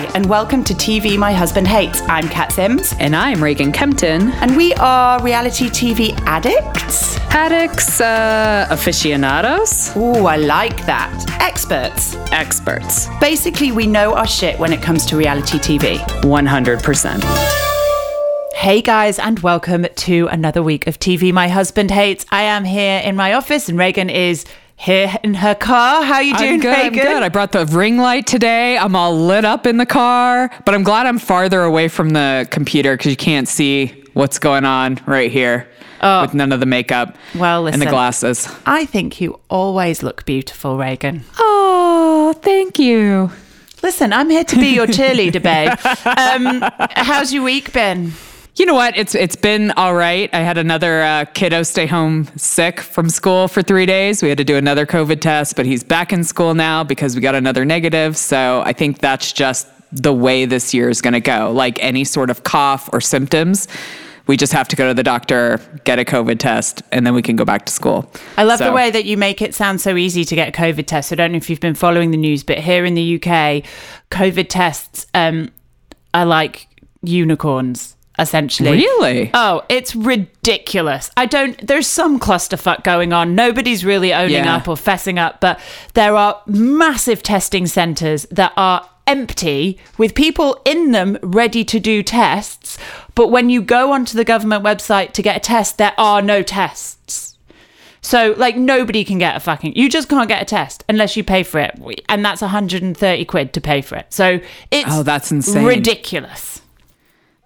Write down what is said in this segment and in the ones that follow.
Hi, and welcome to TV My Husband Hates. I'm Kat Sims. And I'm Reagan Kempton. And we are reality TV addicts. Aficionados. Ooh, I like that. Experts. Basically, we know our shit when it comes to reality TV. 100%. Hey guys, and welcome to another week of TV My Husband Hates. I am here in my office and Reagan is here in her car. How are you doing, Reagan? I'm good. I brought the ring light today. I'm all lit up in the car, but I'm glad I'm farther away from the computer because you can't see what's going on right here with none of the makeup and the glasses. I think you always look beautiful, Reagan. Oh, thank you. Listen, I'm here to be your cheerleader, babe. How's your week been? You know what? It's been all right. I had another kiddo stay home sick from school for 3 days. We had to do another COVID test, but he's back in school now because we got another negative. So I think that's just the way this year is going to go. Like any sort of cough or symptoms, we just have to go to the doctor, get a COVID test, and then we can go back to school. I love the way that you make it sound so easy to get a COVID test. I don't know if you've been following the news, but here in the UK, COVID tests are like unicorns, essentially. Really? Oh, it's ridiculous. There's some clusterfuck going on. Nobody's really owning up or fessing up, but there are massive testing centres that are empty with people in them ready to do tests, but when you go onto the government website to get a test, there are no tests. So like nobody can get you just can't get a test unless you pay for it, and that's 130 quid to pay for it. So it's that's insane. Ridiculous.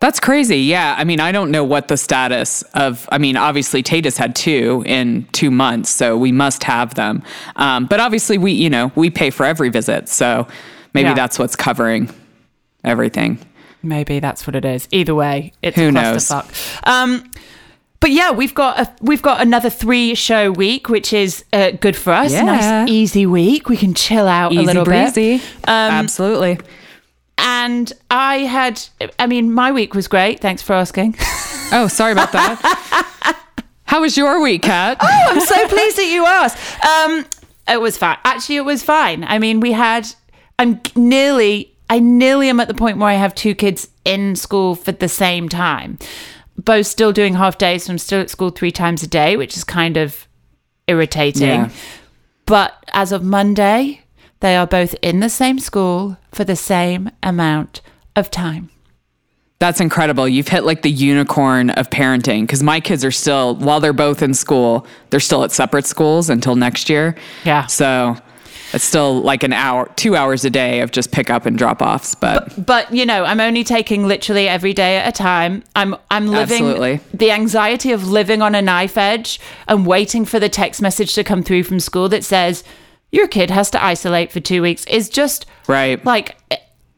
That's crazy. Yeah. I mean, I don't know what the status of, obviously Tatus had 2 in 2 months, so we must have them. But obviously we pay for every visit. So maybe that's what's covering everything. Maybe that's what it is. Either way, it's a clusterfuck. But yeah, we've got another 3-show week, which is good for us. Yeah. Nice, easy week. We can chill out a little bit. Absolutely. And my week was great. Thanks for asking. Oh, sorry about that. How was your week, Kat? Oh, I'm so pleased that you asked. It was fine. Actually, it was fine. I mean, we had... I nearly am at the point where I have 2 kids in school for the same time. Both still doing half days, so I'm still at school 3 times a day, which is kind of irritating. Yeah. But as of Monday, they are both in the same school for the same amount of time. That's incredible. You've hit like the unicorn of parenting, because my kids are still, while they're both in school, they're still at separate schools until next year. Yeah. So... it's still like an hour, 2 hours a day of just pick up and drop offs. But I'm only taking literally every day at a time. I'm living the anxiety of living on a knife edge and waiting for the text message to come through from school that says, your kid has to isolate for 2 weeks. Is just right. Like,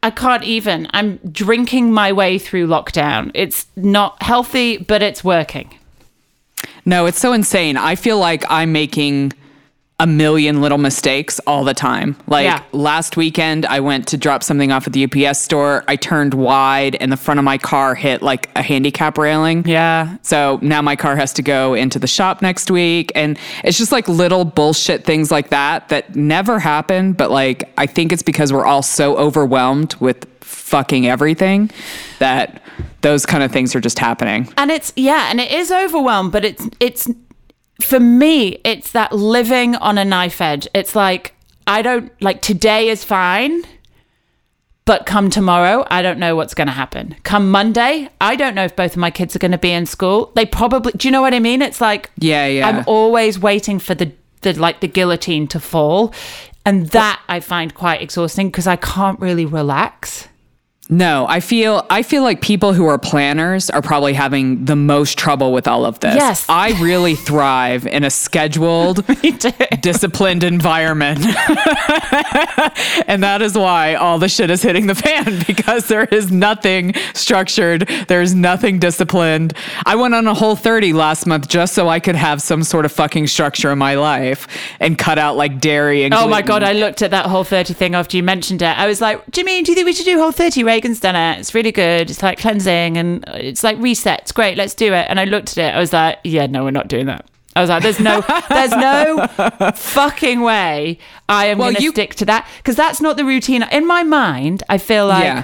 I can't even, I'm drinking my way through lockdown. It's not healthy, but it's working. No, it's so insane. I feel like I'm making... a million little mistakes all the time. Last weekend, I went to drop something off at the UPS store. I turned wide and the front of my car hit like a handicap railing. Yeah. So now my car has to go into the shop next week. And it's just like little bullshit things like that never happen. But like, I think it's because we're all so overwhelmed with fucking everything that those kind of things are just happening. And it is overwhelmed, but it's for me, it's that living on a knife edge. It's like, today is fine, but come tomorrow, I don't know what's going to happen. Come Monday, I don't know if both of my kids are going to be in school. They probably, do you know what I mean? It's like, yeah. I'm always waiting for the guillotine to fall. And that I find quite exhausting because I can't really relax. No, I feel like people who are planners are probably having the most trouble with all of this. Yes. I really thrive in a scheduled, disciplined environment. And that is why all the shit is hitting the fan, because there is nothing structured. There's nothing disciplined. I went on a Whole30 last month just so I could have some sort of fucking structure in my life and cut out like dairy and gluten. Oh my God, I looked at that Whole30 thing after you mentioned it. I was like, Jimmy, do you think we should do Whole30? Reagan's done it. It's really good. It's like cleansing and it's like reset. It's great. Let's do it. And I looked at it. I was like, yeah, no, we're not doing that. I was like, there's no fucking way I am going to stick to that, because that's not the routine. In my mind, I feel like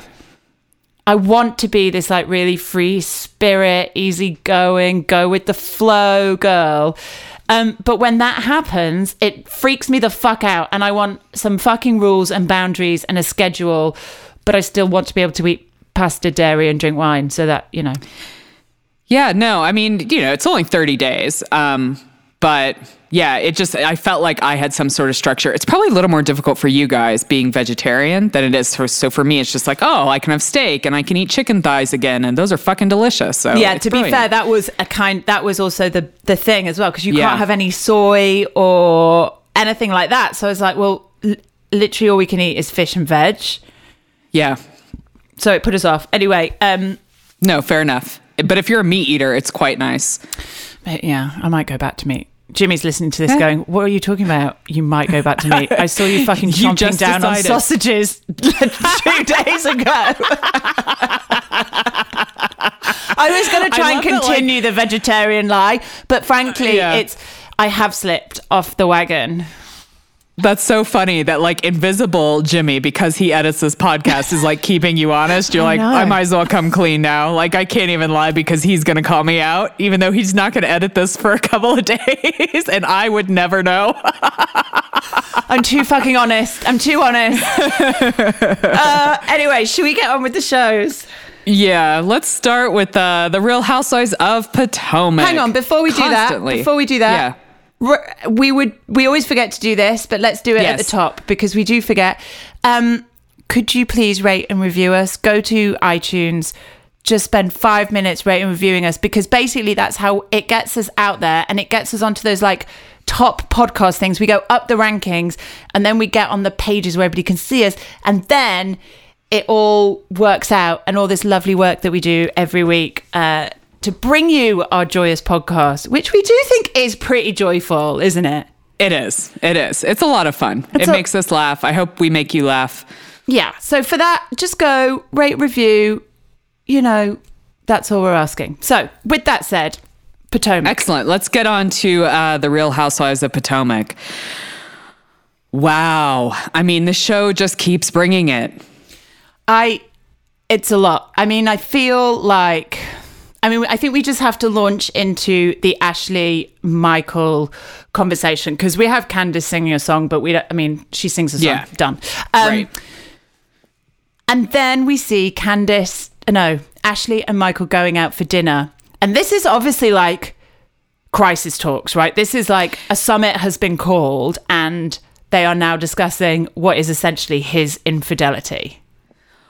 I want to be this like really free spirit, easygoing, go with the flow girl. But when that happens, it freaks me the fuck out, and I want some fucking rules and boundaries and a schedule, but I still want to be able to eat pasta, dairy, and drink wine, so that, you know. Yeah, no, I mean, you know, it's only 30 days. But yeah, it just, I felt like I had some sort of structure. It's probably a little more difficult for you guys being vegetarian than it is for, so for me, it's just like, oh, I can have steak and I can eat chicken thighs again. And those are fucking delicious. So yeah, to brilliant. Be fair, that was also the thing as well. 'Cause you can't have any soy or anything like that. So I was like, well, literally all we can eat is fish and veg. Yeah. So it put us off anyway. No, fair enough. But if you're a meat eater, it's quite nice. But yeah, I might go back to meat. Jimmy's listening to this going, what are you talking about? You might go back to meat. I saw you fucking chomping down on sausages 2 days ago. I was going to try and continue the vegetarian lie, but frankly, I have slipped off the wagon. That's so funny that like invisible Jimmy, because he edits this podcast, is like keeping you honest. You're like, I might as well come clean now. Like I can't even lie because he's going to call me out, even though he's not going to edit this for a couple of days and I would never know. I'm too fucking honest. I'm too honest. Anyway, should we get on with the shows? Yeah, let's start with the Real Housewives of Potomac. Hang on, before we do that. Yeah. We always forget to do this, but let's do it at the top because we do forget. Could you please rate and review us? Go to iTunes, just spend 5 minutes rating and reviewing us, because basically that's how it gets us out there and it gets us onto those like top podcast things. We go up the rankings and then we get on the pages where everybody can see us, and then it all works out and all this lovely work that we do every week to bring you our joyous podcast, which we do think is pretty joyful, isn't it? It is. It's a lot of fun. It makes us laugh. I hope we make you laugh. Yeah. So for that, just go rate, review, you know, that's all we're asking. So with that said, Potomac. Excellent. Let's get on to the Real Housewives of Potomac. Wow. I mean, the show just keeps bringing it. It's a lot. I mean, I think we just have to launch into the Ashley-Michael conversation, because we have Candace singing a song, but she sings a song. Yeah. Done. Right. And then we see Ashley and Michael going out for dinner. And this is obviously like crisis talks, right? This is like a summit has been called and they are now discussing what is essentially his infidelity.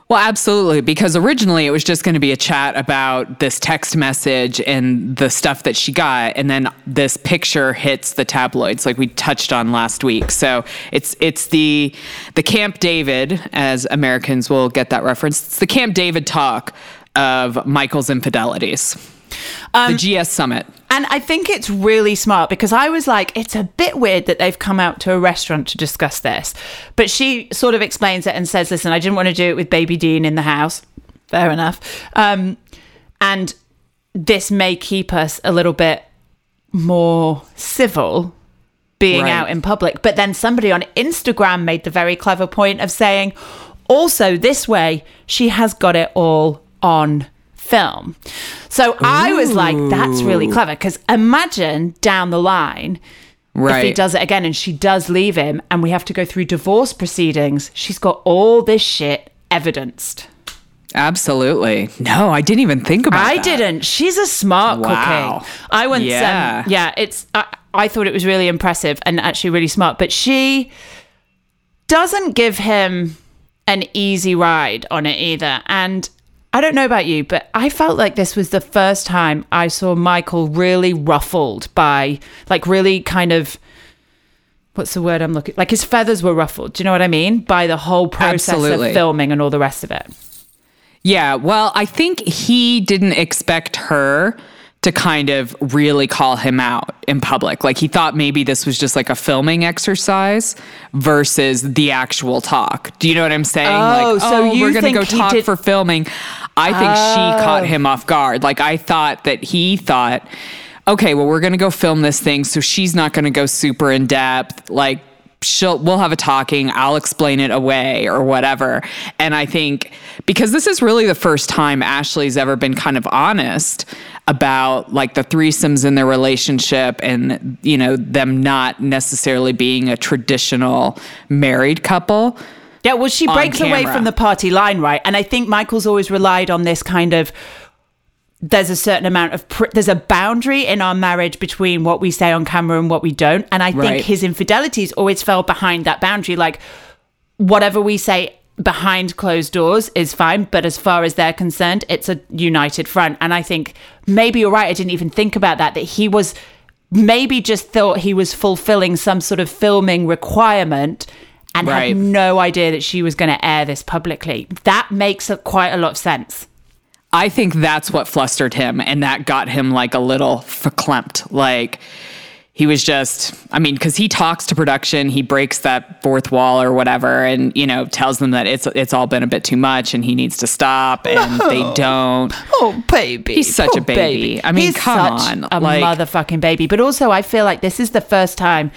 Well, absolutely, because originally it was just going to be a chat about this text message and the stuff that she got, and then this picture hits the tabloids, like we touched on last week. So it's the Camp David, as Americans will get that reference. It's the Camp David talk of Michael's infidelities, the GS Summit. And I think it's really smart, because I was like, it's a bit weird that they've come out to a restaurant to discuss this. But she sort of explains it and says, listen, I didn't want to do it with baby Dean in the house. Fair enough. And this may keep us a little bit more civil being out in public. But then somebody on Instagram made the very clever point of saying, also this way, she has got it all on film. So I was like, that's really clever, because imagine down the line if he does it again and she does leave him and we have to go through divorce proceedings. She's got all this shit evidenced. Absolutely. No, I didn't even think about that. I didn't. She's a smart cookie. I once, I thought it was really impressive and actually really smart, but she doesn't give him an easy ride on it either. And I don't know about you, but I felt like this was the first time I saw Michael really ruffled by, like, really kind of, what's the word I'm looking, like his feathers were ruffled. Do you know what I mean? By the whole process of filming and all the rest of it. Yeah. Well, I think he didn't expect her to kind of really call him out in public. Like he thought maybe this was just like a filming exercise versus the actual talk. Do you know what I'm saying? Oh, like, so we're going to go talk for filming. I think she caught him off guard. Like I thought that he thought okay, well, we're going to go film this thing. So she's not going to go super in depth. Like, we'll have a talking, I'll explain it away or whatever. And I think because this is really the first time Ashley's ever been kind of honest about like the threesomes in their relationship and, you know, them not necessarily being a traditional married couple. Yeah, well, she breaks away from the party line, right? And I think Michael's always relied on this kind of, there's a certain amount of, there's a boundary in our marriage between what we say on camera and what we don't. And I think his infidelities always fell behind that boundary. Like, whatever we say behind closed doors is fine, but as far as they're concerned, it's a united front. And I think maybe you're right. I didn't even think about that, that he was maybe just thought he was fulfilling some sort of filming requirement and had no idea that she was going to air this publicly. That makes quite a lot of sense. I think that's what flustered him, and that got him like a little verklempt. Like, he was just, I mean, because he talks to production, he breaks that fourth wall or whatever, and, you know, tells them that it's all been a bit too much and he needs to stop, and they don't. Oh, baby. He's such a baby. I mean, come on. Like, motherfucking baby. But also, I feel like this is the first time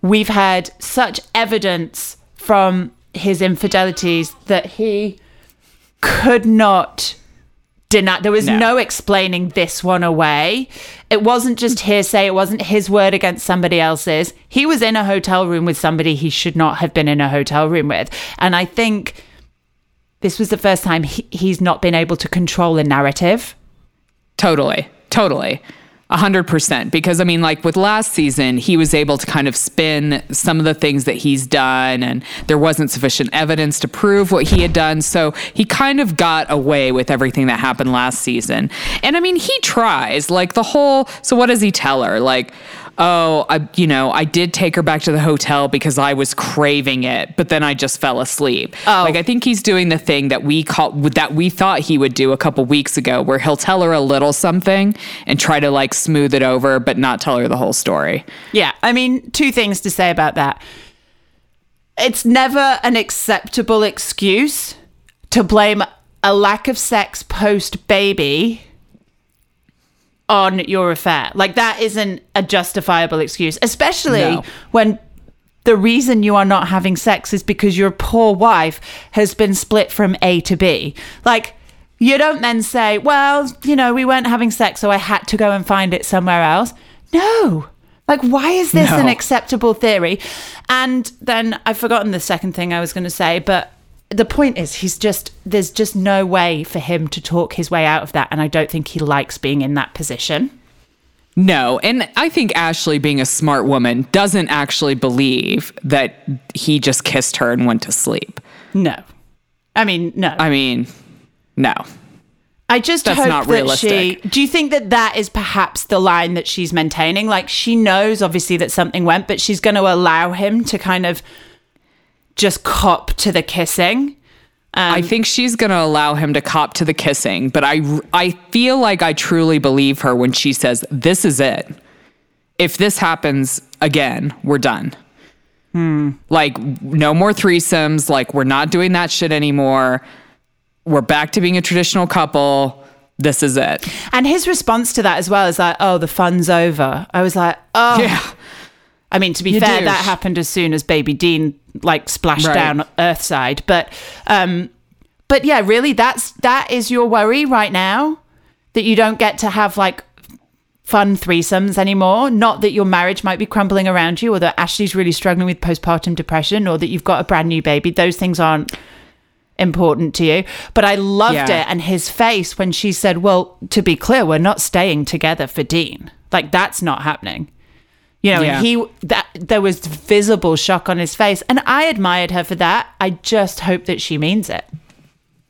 we've had such evidence from his infidelities that he could not... There was no explaining this one away. It wasn't just hearsay. It wasn't his word against somebody else's. He was in a hotel room with somebody he should not have been in a hotel room with. And I think this was the first time he's not been able to control a narrative. Totally. 100%. Because, I mean, like with last season, he was able to kind of spin some of the things that he's done, and there wasn't sufficient evidence to prove what he had done. So he kind of got away with everything that happened last season. And I mean, he tries like the whole, so what does he tell her? Like, oh, I did take her back to the hotel because I was craving it, but then I just fell asleep. Oh. Like, I think he's doing the thing that we thought he would do a couple weeks ago, where he'll tell her a little something and try to like smooth it over, but not tell her the whole story. Yeah. I mean, two things to say about that. It's never an acceptable excuse to blame a lack of sex post baby on your affair. Like, that isn't a justifiable excuse, especially when the reason you are not having sex is because your poor wife has been split from A to B. Like, you don't then say, well, you know, we weren't having sex, so I had to go and find it somewhere else. No. Like, why is this an acceptable theory? And then I've forgotten the second thing I was going to say, but the point is, there's just no way for him to talk his way out of that. And I don't think he likes being in that position. No. And I think Ashley, being a smart woman, doesn't actually believe that he just kissed her and went to sleep. No. I just hope not realistic. Do you think that is perhaps the line that she's maintaining? Like, she knows obviously that something went, but she's going to allow him to kind of just cop to the kissing. I think she's going to allow him to cop to the kissing, but I feel like I truly believe her when she says, this is it. If this happens again, we're done. Like, no more threesomes. Like, we're not doing that shit anymore. We're back to being a traditional couple. This is it. And his response to that as well is like, oh, the fun's over. I was like, oh. Yeah. I mean, to be fair, that happened as soon as Baby Dean like splashed down Earthside, but yeah, really, that is your worry right now, that you don't get to have like fun threesomes anymore. Not that your marriage might be crumbling around you, or that Ashley's really struggling with postpartum depression, or that you've got a brand new baby. Those things aren't important to you. But I loved it, and his face when she said, "Well, to be clear, we're not staying together for Dean. Like, that's not happening." You know, and there was visible shock on his face. And I admired her for that. I just hope that she means it.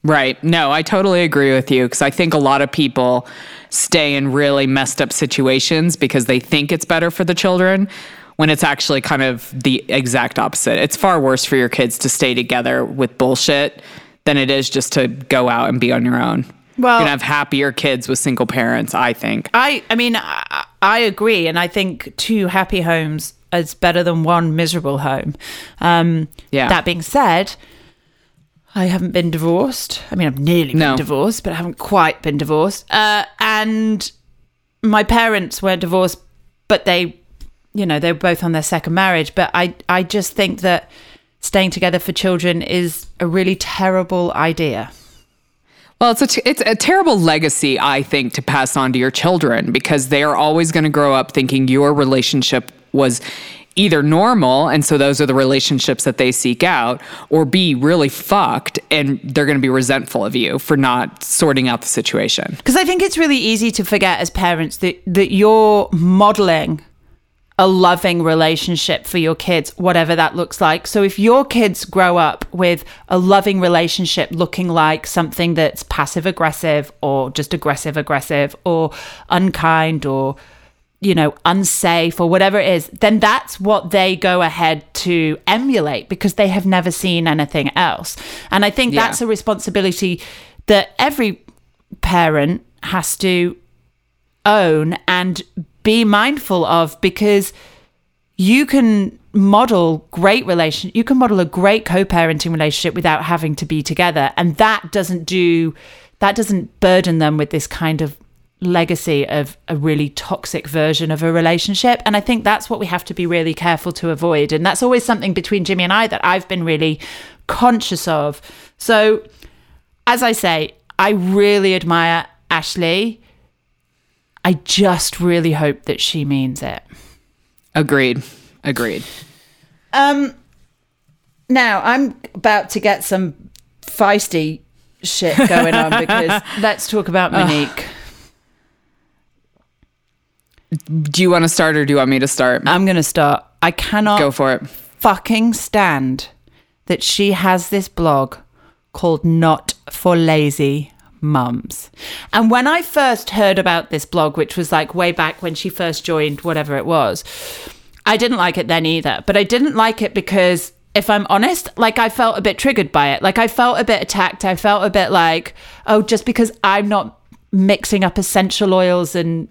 Right. No, I totally agree with you, because I think a lot of people stay in really messed up situations because they think it's better for the children, when it's actually kind of the exact opposite. It's far worse for your kids to stay together with bullshit than it is just to go out and be on your own. Well, you're going to have happier kids with single parents, I think. I mean, I agree. And I think two happy homes is better than one miserable home. That being said, I haven't been divorced. I mean, I've nearly been divorced, but I haven't quite been divorced. And my parents weren't divorced, but they, you know, they were both on their second marriage. But I just think that staying together for children is a really terrible idea. Well, it's a terrible legacy, I think, to pass on to your children, because they are always going to grow up thinking your relationship was either normal, and so those are the relationships that they seek out, or be really fucked, and they're going to be resentful of you for not sorting out the situation. Because I think it's really easy to forget as parents that you're modeling a loving relationship for your kids, whatever that looks like. So if your kids grow up with a loving relationship looking like something that's passive-aggressive or just aggressive-aggressive or unkind or, you know, unsafe or whatever it is, then that's what they go ahead to emulate because they have never seen anything else. And I think that's a responsibility that every parent has to own and be mindful of, because you can model a great co-parenting relationship without having to be together, and that doesn't burden them with this kind of legacy of a really toxic version of a relationship. And I think that's what we have to be really careful to avoid, and that's always something between Jimmy and I that I've been really conscious of. So as I say, I really admire Ashley. I just really hope that she means it. Agreed. Now I'm about to get some feisty shit going on, because let's talk about Monique. Do you want to start, or do you want me to start? I'm going to start. I cannot go for it. Fucking stand that she has this blog called Not For Lazy Mums. And when I first heard about this blog, which was like way back when she first joined, whatever it was, I didn't like it then either. But I didn't like it because, if I'm honest, like, I felt a bit triggered by it. Like, I felt a bit attacked. I felt a bit like, oh, just because I'm not mixing up essential oils and,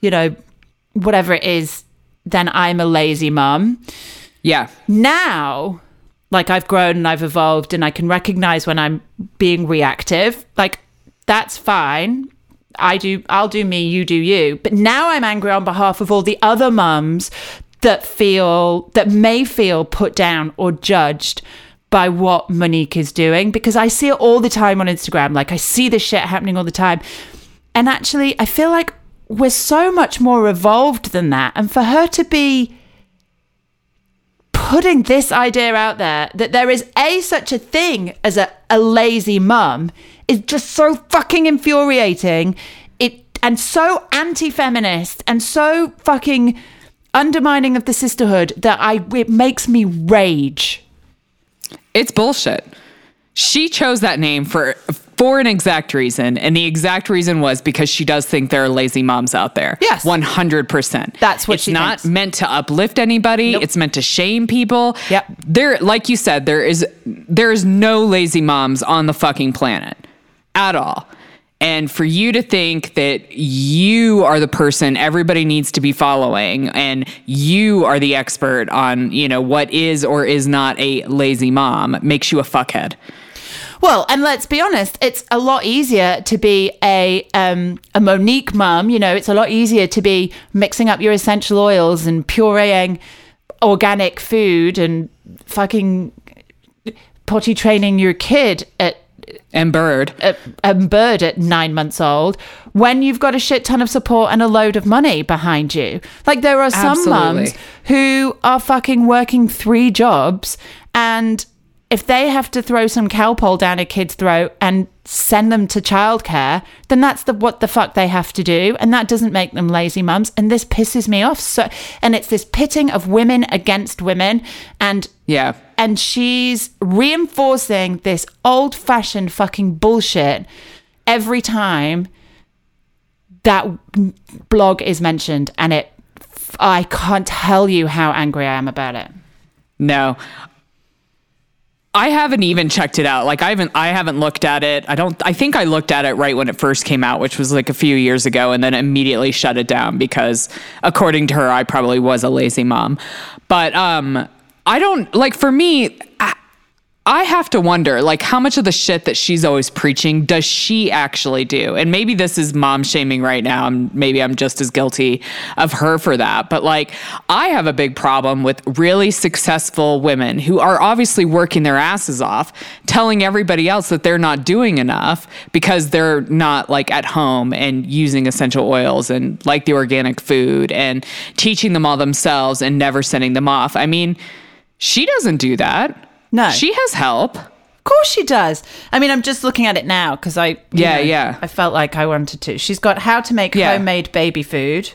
you know, whatever it is, then I'm a lazy mum. Yeah. Now, like, I've grown and I've evolved and I can recognize when I'm being reactive. Like, that's fine. I'll do me, you do you. But now I'm angry on behalf of all the other mums that may feel put down or judged by what Monique is doing, because I see it all the time on Instagram. Like, I see this shit happening all the time. And actually, I feel like we're so much more evolved than that. And for her to be putting this idea out there that there is such a thing as a lazy mum is just so fucking infuriating. And so anti-feminist and so fucking undermining of the sisterhood that it makes me rage. It's bullshit. She chose that name for an exact reason, and the exact reason was because she does think there are lazy moms out there. Yes. 100%. That's what she thinks. It's not meant to uplift anybody. Nope. It's meant to shame people. Yep. Like you said, there is no lazy moms on the fucking planet at all. And for you to think that you are the person everybody needs to be following and you are the expert on, you know, what is or is not a lazy mom makes you a fuckhead. Well, and let's be honest, it's a lot easier to be a Monique mum. You know, it's a lot easier to be mixing up your essential oils and pureeing organic food and fucking potty training your kid at 9 months old when you've got a shit ton of support and a load of money behind you. Like, there are some mums who are fucking working 3 jobs, and if they have to throw some cowpole down a kid's throat and send them to childcare, then that's what the fuck they have to do. And that doesn't make them lazy mums. And this pisses me off. So, and it's this pitting of women against women. And she's reinforcing this old fashioned fucking bullshit every time that blog is mentioned. And I can't tell you how angry I am about it. No. I haven't even checked it out. Like, I haven't looked at it. I think I looked at it right when it first came out, which was like a few years ago, and then immediately shut it down because, according to her, I probably was a lazy mom. But I don't, like, for me, I, I have to wonder, like, how much of the shit that she's always preaching does she actually do? And maybe this is mom shaming right now, and maybe I'm just as guilty of her for that. But, like, I have a big problem with really successful women who are obviously working their asses off, telling everybody else that they're not doing enough because they're not, like, at home and using essential oils and, like, the organic food and teaching them all themselves and never sending them off. I mean, she doesn't do that. No. She has help. Of course she does. I mean, I'm just looking at it now because I felt like I wanted to. She's got how to make homemade baby food.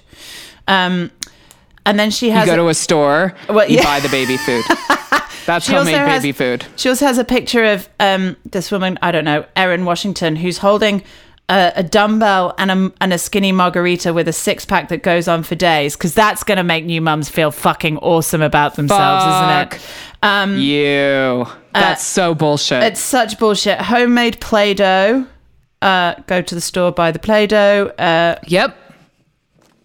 And then she has... You go to a store, you buy the baby food. That's homemade baby food. She also has a picture of this woman, I don't know, Erin Washington, who's holding a dumbbell and a skinny margarita with a six-pack that goes on for days, because that's going to make new mums feel fucking awesome about themselves, isn't it? That's so bullshit. It's such bullshit. Homemade Play-Doh. Go to the store, buy the Play-Doh. Yep.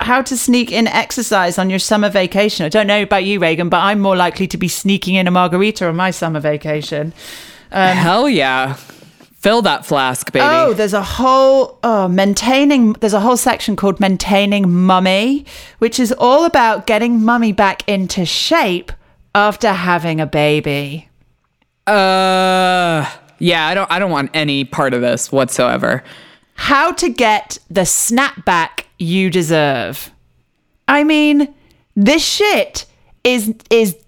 How to sneak in exercise on your summer vacation. I don't know about you, Reagan, but I'm more likely to be sneaking in a margarita on my summer vacation. Hell yeah. Fill that flask, baby. Oh, there's a whole there's a whole section called Maintaining Mummy, which is all about getting mummy back into shape after having a baby. I don't want any part of this whatsoever. How to get the snapback you deserve. I mean, this shit is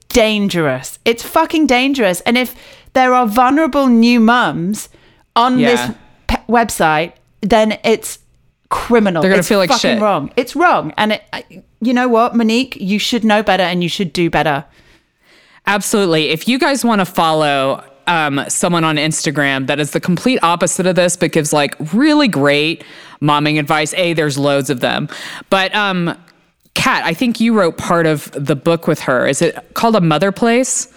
dangerous. It's fucking dangerous. And if there are vulnerable new mums on this website, then it's criminal. They're going to feel like shit. It's fucking wrong. It's wrong. And you know what, Monique? You should know better and you should do better. Absolutely. If you guys want to follow someone on Instagram that is the complete opposite of this, but gives like really great momming advice, there's loads of them. But Kat, I think you wrote part of the book with her. Is it called A Mother Place?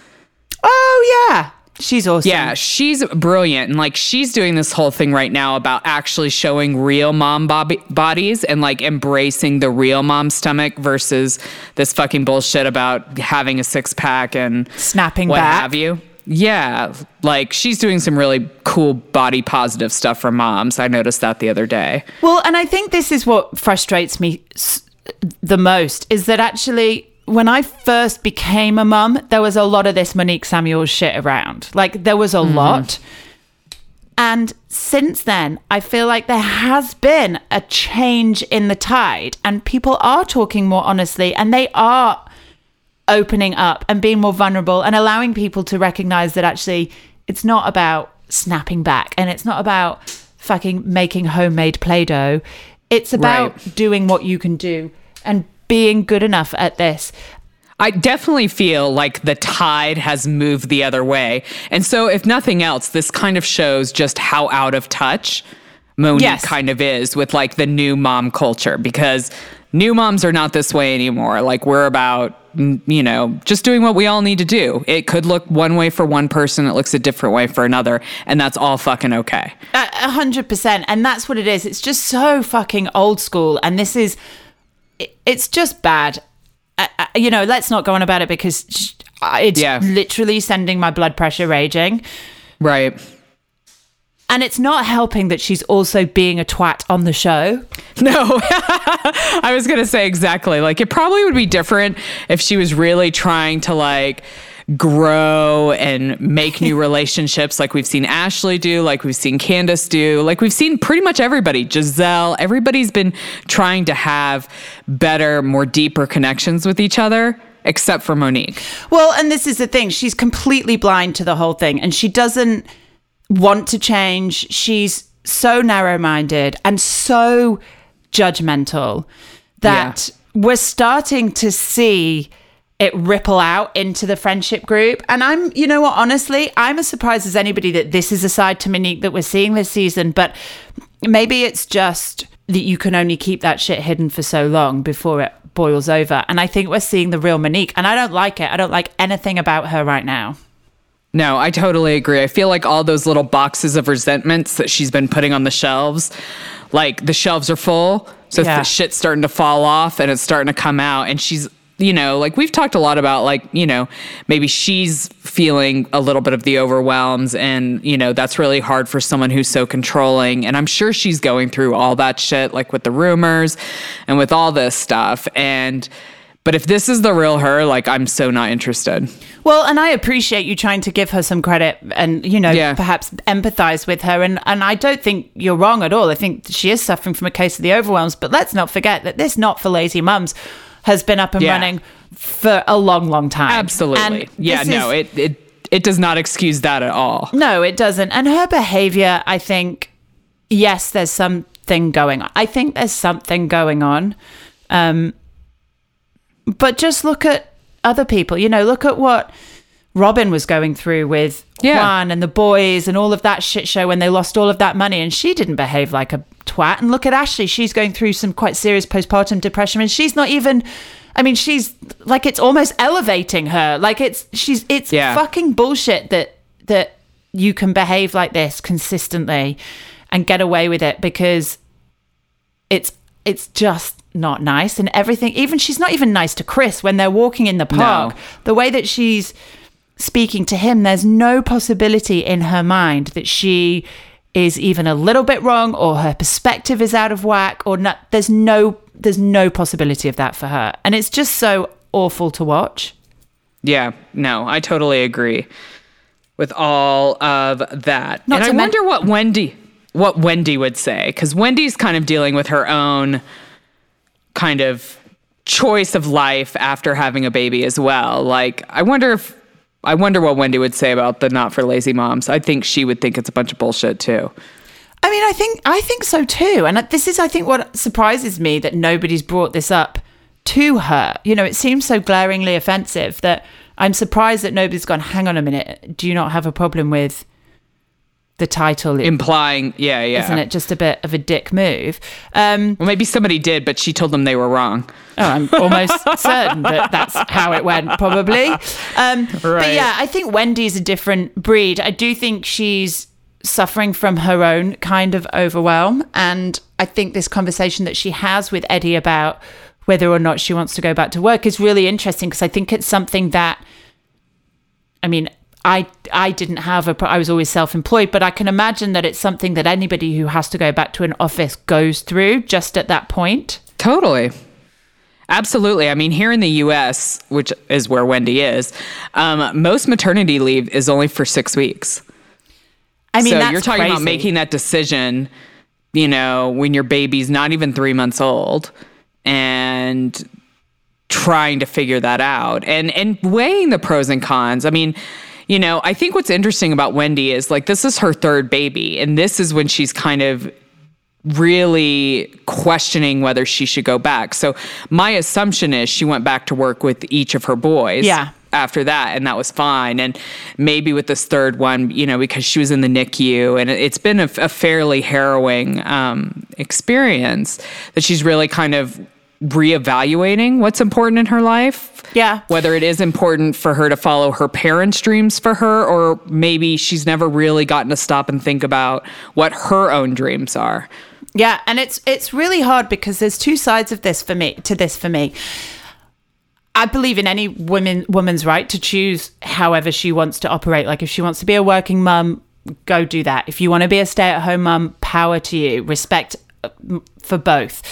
Oh, yeah. She's awesome. Yeah, she's brilliant. And like, she's doing this whole thing right now about actually showing real mom bodies and like embracing the real mom stomach versus this fucking bullshit about having a six pack and snapping what back. Have you. Yeah. Like, she's doing some really cool body positive stuff for moms. I noticed that the other day. Well, and I think this is what frustrates me the most is that actually, when I first became a mum, there was a lot of this Monique Samuels shit around. Like, there was a lot. And since then, I feel like there has been a change in the tide and people are talking more honestly and they are opening up and being more vulnerable and allowing people to recognize that actually it's not about snapping back and it's not about fucking making homemade Play-Doh. It's about doing what you can do and being good enough at this. I definitely feel like the tide has moved the other way. And so if nothing else, this kind of shows just how out of touch Monique kind of is with like the new mom culture, because new moms are not this way anymore. Like, we're about, you know, just doing what we all need to do. It could look one way for one person. It looks a different way for another. And that's all fucking okay. 100%. And that's what it is. It's just so fucking old school. And this is... it's just bad. You know, let's not go on about it because it's literally sending my blood pressure raging. Right. And it's not helping that she's also being a twat on the show. No. I was going to say exactly. Like, it probably would be different if she was really trying to, like, grow and make new relationships like we've seen Ashley do, like we've seen Candace do, like we've seen pretty much everybody, Giselle, everybody's been trying to have better, more deeper connections with each other, except for Monique. Well, and this is the thing. She's completely blind to the whole thing and she doesn't want to change. She's so narrow-minded and so judgmental that we're starting to see it ripple out into the friendship group. And I'm, you know what, honestly, I'm as surprised as anybody that this is a side to Monique that we're seeing this season, but maybe it's just that you can only keep that shit hidden for so long before it boils over. And I think we're seeing the real Monique and I don't like it. I don't like anything about her right now. No, I totally agree. I feel like all those little boxes of resentments that she's been putting on the shelves, like the shelves are full. So the shit's starting to fall off and it's starting to come out and she's you know, like we've talked a lot about, like, you know, maybe she's feeling a little bit of the overwhelms, and, you know, that's really hard for someone who's so controlling. And I'm sure she's going through all that shit, like with the rumors and with all this stuff. And, but if this is the real her, like, I'm so not interested. Well, and I appreciate you trying to give her some credit and, you know, perhaps empathize with her. And I don't think you're wrong at all. I think she is suffering from a case of the overwhelms, but let's not forget that this Not For Lazy Mums has been up and running for a long, long time. Absolutely. And it does not excuse that at all. No, it doesn't. And her behavior, I think, yes, there's something going on. I think there's something going on. But just look at other people, you know, look at what Robin was going through with Juan and the boys and all of that shit show when they lost all of that money, and she didn't behave like a twat. And look at Ashley, she's going through some quite serious postpartum depression, and she's not even, I mean, she's like, it's almost elevating her. Like it's fucking bullshit that you can behave like this consistently and get away with it, because it's just not nice. And everything, even she's not even nice to Kris when they're walking in the park. No. The way that she's speaking to him, there's no possibility in her mind that she is even a little bit wrong, or her perspective is out of whack, or not. There's no possibility of that for her. And it's just so awful to watch. Yeah, no, I totally agree with all of that. Not and I wonder what Wendy would say, because Wendy's kind of dealing with her own kind of choice of life after having a baby as well. Like, I wonder what Wendy would say about the Not For Lazy Moms. I think she would think it's a bunch of bullshit too. I mean, I think so too. And this is, I think, what surprises me, that nobody's brought this up to her. You know, it seems so glaringly offensive that I'm surprised that nobody's gone, hang on a minute, do you not have a problem with the title? Implying, Isn't it just a bit of a dick move? Well, maybe somebody did, but she told them they were wrong. Oh, I'm almost certain that's how it went, probably. Right. But yeah, I think Wendy's a different breed. I do think she's suffering from her own kind of overwhelm. And I think this conversation that she has with Eddie about whether or not she wants to go back to work is really interesting, because I think it's something that, I mean, I didn't have I was always self-employed, but I can imagine that it's something that anybody who has to go back to an office goes through just at that point. Totally. Absolutely. I mean, here in the US, which is where Wendy is, most maternity leave is only for 6 weeks. I mean, so that's you're talking crazy. About making that decision, you know, when your baby's not even 3 months old, and trying to figure that out and weighing the pros and cons. I mean, you know, I think what's interesting about Wendy is, like, this is her third baby, and this is when she's kind of really questioning whether she should go back. So my assumption is she went back to work with each of her boys after that, and that was fine. And maybe with this third one, you know, because she was in the NICU, and it's been a fairly harrowing experience, that she's really kind of reevaluating what's important in her life. Yeah. Whether it is important for her to follow her parents' dreams for her, or maybe she's never really gotten to stop and think about what her own dreams are. Yeah, and it's really hard, because there's two sides of this for me. I believe in any woman's right to choose however she wants to operate. Like, if she wants to be a working mum, go do that. If you want to be a stay-at-home mum, power to you. Respect for both.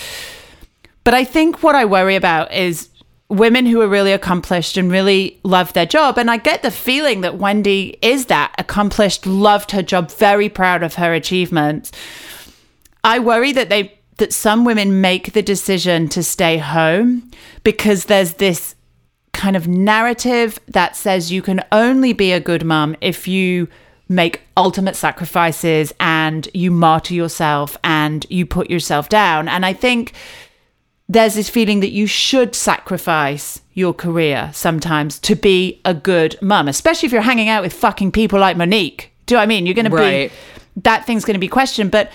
But I think what I worry about is women who are really accomplished and really love their job. And I get the feeling that Wendy is that accomplished, loved her job, very proud of her achievements. I worry that some women make the decision to stay home because there's this kind of narrative that says you can only be a good mom if you make ultimate sacrifices and you martyr yourself and you put yourself down. And I think there's this feeling that you should sacrifice your career sometimes to be a good mum, especially if you're hanging out with fucking people like Monique. Do you know what I mean? You're going to be, that thing's going to be questioned. But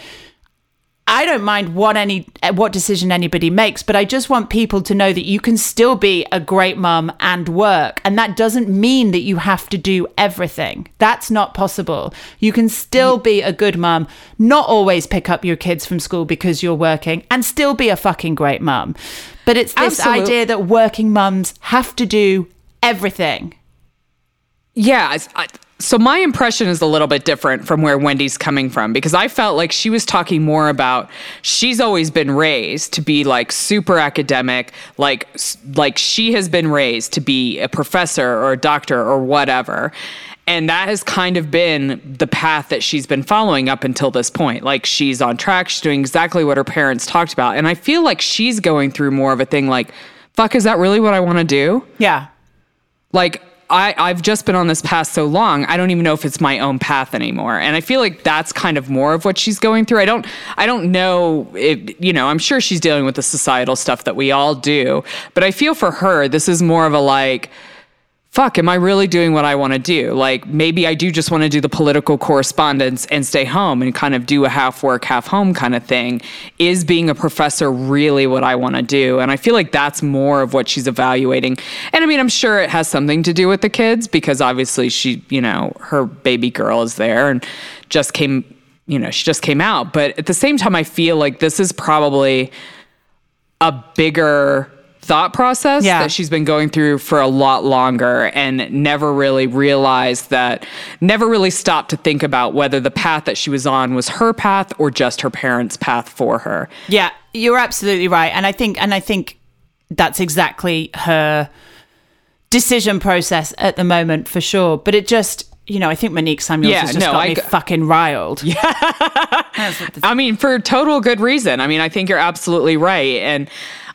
I don't mind what decision anybody makes, but I just want people to know that you can still be a great mum and work. And that doesn't mean that you have to do everything. That's not possible. You can still be a good mum, not always pick up your kids from school because you're working, and still be a fucking great mum. But it's this idea that working mums have to do everything. Yeah, so my impression is a little bit different from where Wendy's coming from, because I felt like she was talking more about she's always been raised to be like super academic, like she has been raised to be a professor or a doctor or whatever. And that has kind of been the path that she's been following up until this point. Like, she's on track, she's doing exactly what her parents talked about. And I feel like she's going through more of a thing like, fuck, is that really what I want to do? Yeah. Like, I've just been on this path so long, I don't even know if it's my own path anymore. And I feel like that's kind of more of what she's going through. I don't know if, you know, I'm sure she's dealing with the societal stuff that we all do, but I feel for her, this is more of a like, fuck, am I really doing what I want to do? Like, maybe I do just want to do the political correspondence and stay home and kind of do a half work, half home kind of thing. Is being a professor really what I want to do? And I feel like that's more of what she's evaluating. And I mean, I'm sure it has something to do with the kids, because obviously she, you know, her baby girl is there and just came, you know, she just came out. But at the same time, I feel like this is probably a bigger thought process that she's been going through for a lot longer, and never really realized that, never really stopped to think about whether the path that she was on was her path or just her parents' path for her. Yeah, you're absolutely right. And I think that's exactly her decision process at the moment, for sure. But it just, you know, I think Monique Samuels has just got me fucking riled. Yeah. I mean, for total good reason. I mean, I think you're absolutely right. And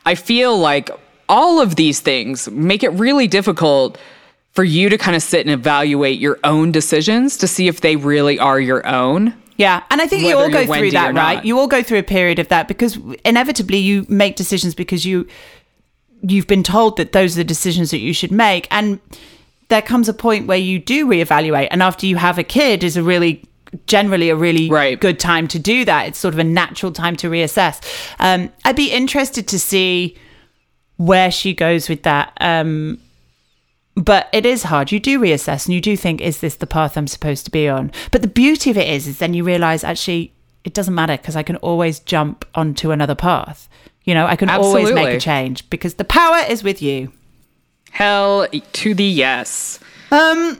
I feel like all of these things make it really difficult for you to kind of sit and evaluate your own decisions to see if they really are your own. Yeah, and I think you all go through that, right? You all go through a period of that, because inevitably you make decisions because you've been told that those are the decisions that you should make. And there comes a point where you do reevaluate. And after you have a kid is generally a really good time to do that. It's sort of a natural time to reassess. I'd be interested to see where she goes with that. But it is hard. You do reassess and you do think, is this the path I'm supposed to be on? But the beauty of it is then you realize, actually, it doesn't matter, because I can always jump onto another path. You know, I can always make a change, because the power is with you. Hell to the yes. And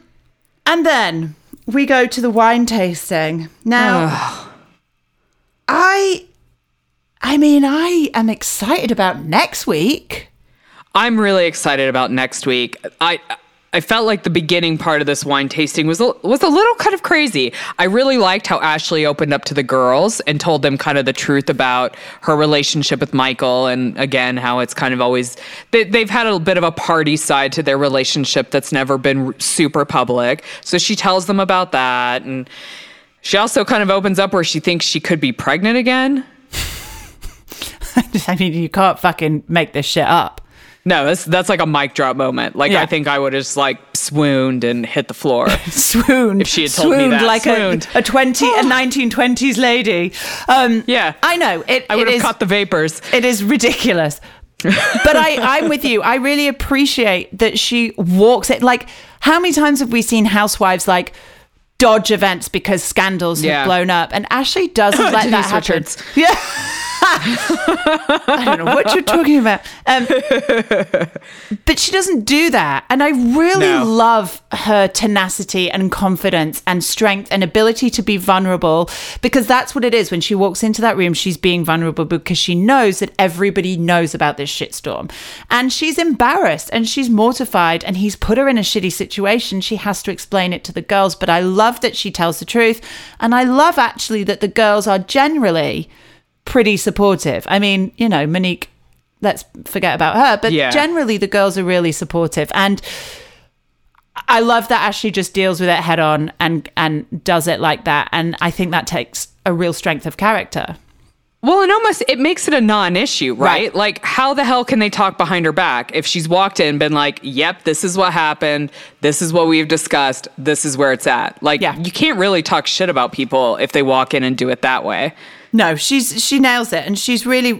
then we go to the wine tasting. Now, I am excited about next week. I'm really excited about next week. I felt like the beginning part of this wine tasting was a little kind of crazy. I really liked how Ashley opened up to the girls and told them kind of the truth about her relationship with Michael, and again, how it's kind of always, they've had a bit of a party side to their relationship that's never been super public. So she tells them about that, and she also kind of opens up where she thinks she could be pregnant again. I mean, you can't fucking make this shit up. No, that's like a mic drop moment. Like, I think I would have just like swooned and hit the floor. Swooned. If she had told me that. Like a 1920s lady. Yeah. I know. I would have caught the vapors. It is ridiculous. But I'm with you. I really appreciate that she walks it. Like, how many times have we seen housewives like dodge events because scandals have blown up? And Ashley doesn't let that happen. Richards. Yeah. I don't know what you're talking about. But she doesn't do that. And I really love her tenacity and confidence and strength and ability to be vulnerable, because that's what it is. When she walks into that room, she's being vulnerable because she knows that everybody knows about this shitstorm. And she's embarrassed and she's mortified, and he's put her in a shitty situation. She has to explain it to the girls. But I love that she tells the truth. And I love actually that the girls are generally pretty supportive. I mean, you know, Monique, let's forget about her, but generally the girls are really supportive. And I love that Ashley just deals with it head on and does it like that. And I think that takes a real strength of character. Well, and almost it makes it a non-issue, right? Like, how the hell can they talk behind her back if she's walked in and been like, yep, this is what happened, this is what we've discussed, this is where it's at. Like, you can't really talk shit about people if they walk in and do it that way. No, she nails it, and she's really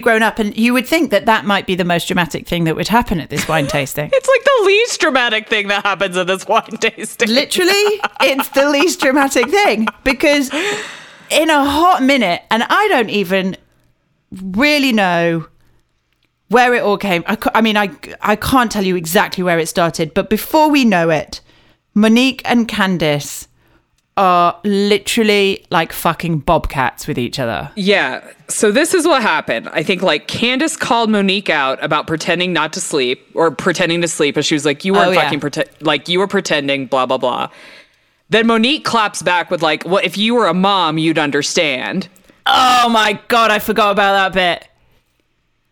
grown up. And you would think that that might be the most dramatic thing that would happen at this wine tasting. It's like the least dramatic thing that happens at this wine tasting. Literally, it's the least dramatic thing, because in a hot minute, and I don't even really know where it all came. I mean, I can't tell you exactly where it started, but before we know it, Monique and Candace are literally like fucking bobcats with each other. Yeah. So this is what happened. I think like Candace called Monique out about pretending not to sleep, or pretending to sleep, and she was like, you weren't you were pretending, blah, blah, blah. Then Monique claps back with like, well, if you were a mom, you'd understand. Oh my God, I forgot about that bit.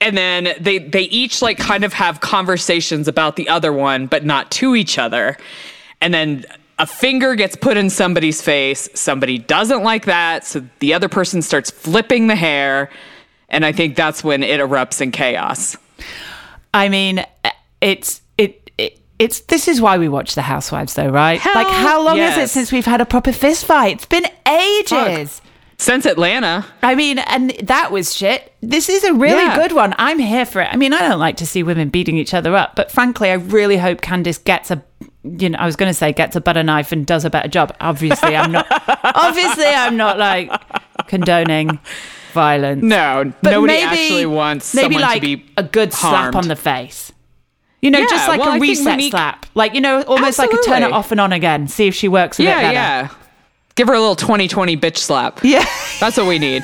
And then they each like kind of have conversations about the other one, but not to each other. And then a finger gets put in somebody's face. Somebody doesn't like that, so the other person starts flipping the hair. And I think that's when it erupts in chaos. I mean, it's this is why we watch The Housewives, though, right? How long is it since we've had a proper fist fight? It's been ages. Fuck. Since Atlanta. I mean, and that was shit. This is a really good one. I'm here for it. I mean, I don't like to see women beating each other up, but frankly, I really hope Candace gets a butter knife and does a better job. Obviously, I'm not like condoning violence. No, but nobody actually wants someone like to be a good harmed. Slap on the face. You know, just like a reset slap. Like, you know, almost like a turn it off and on again. See if she works a bit better. Yeah. Give her a little 2020 bitch slap. Yeah. That's what we need.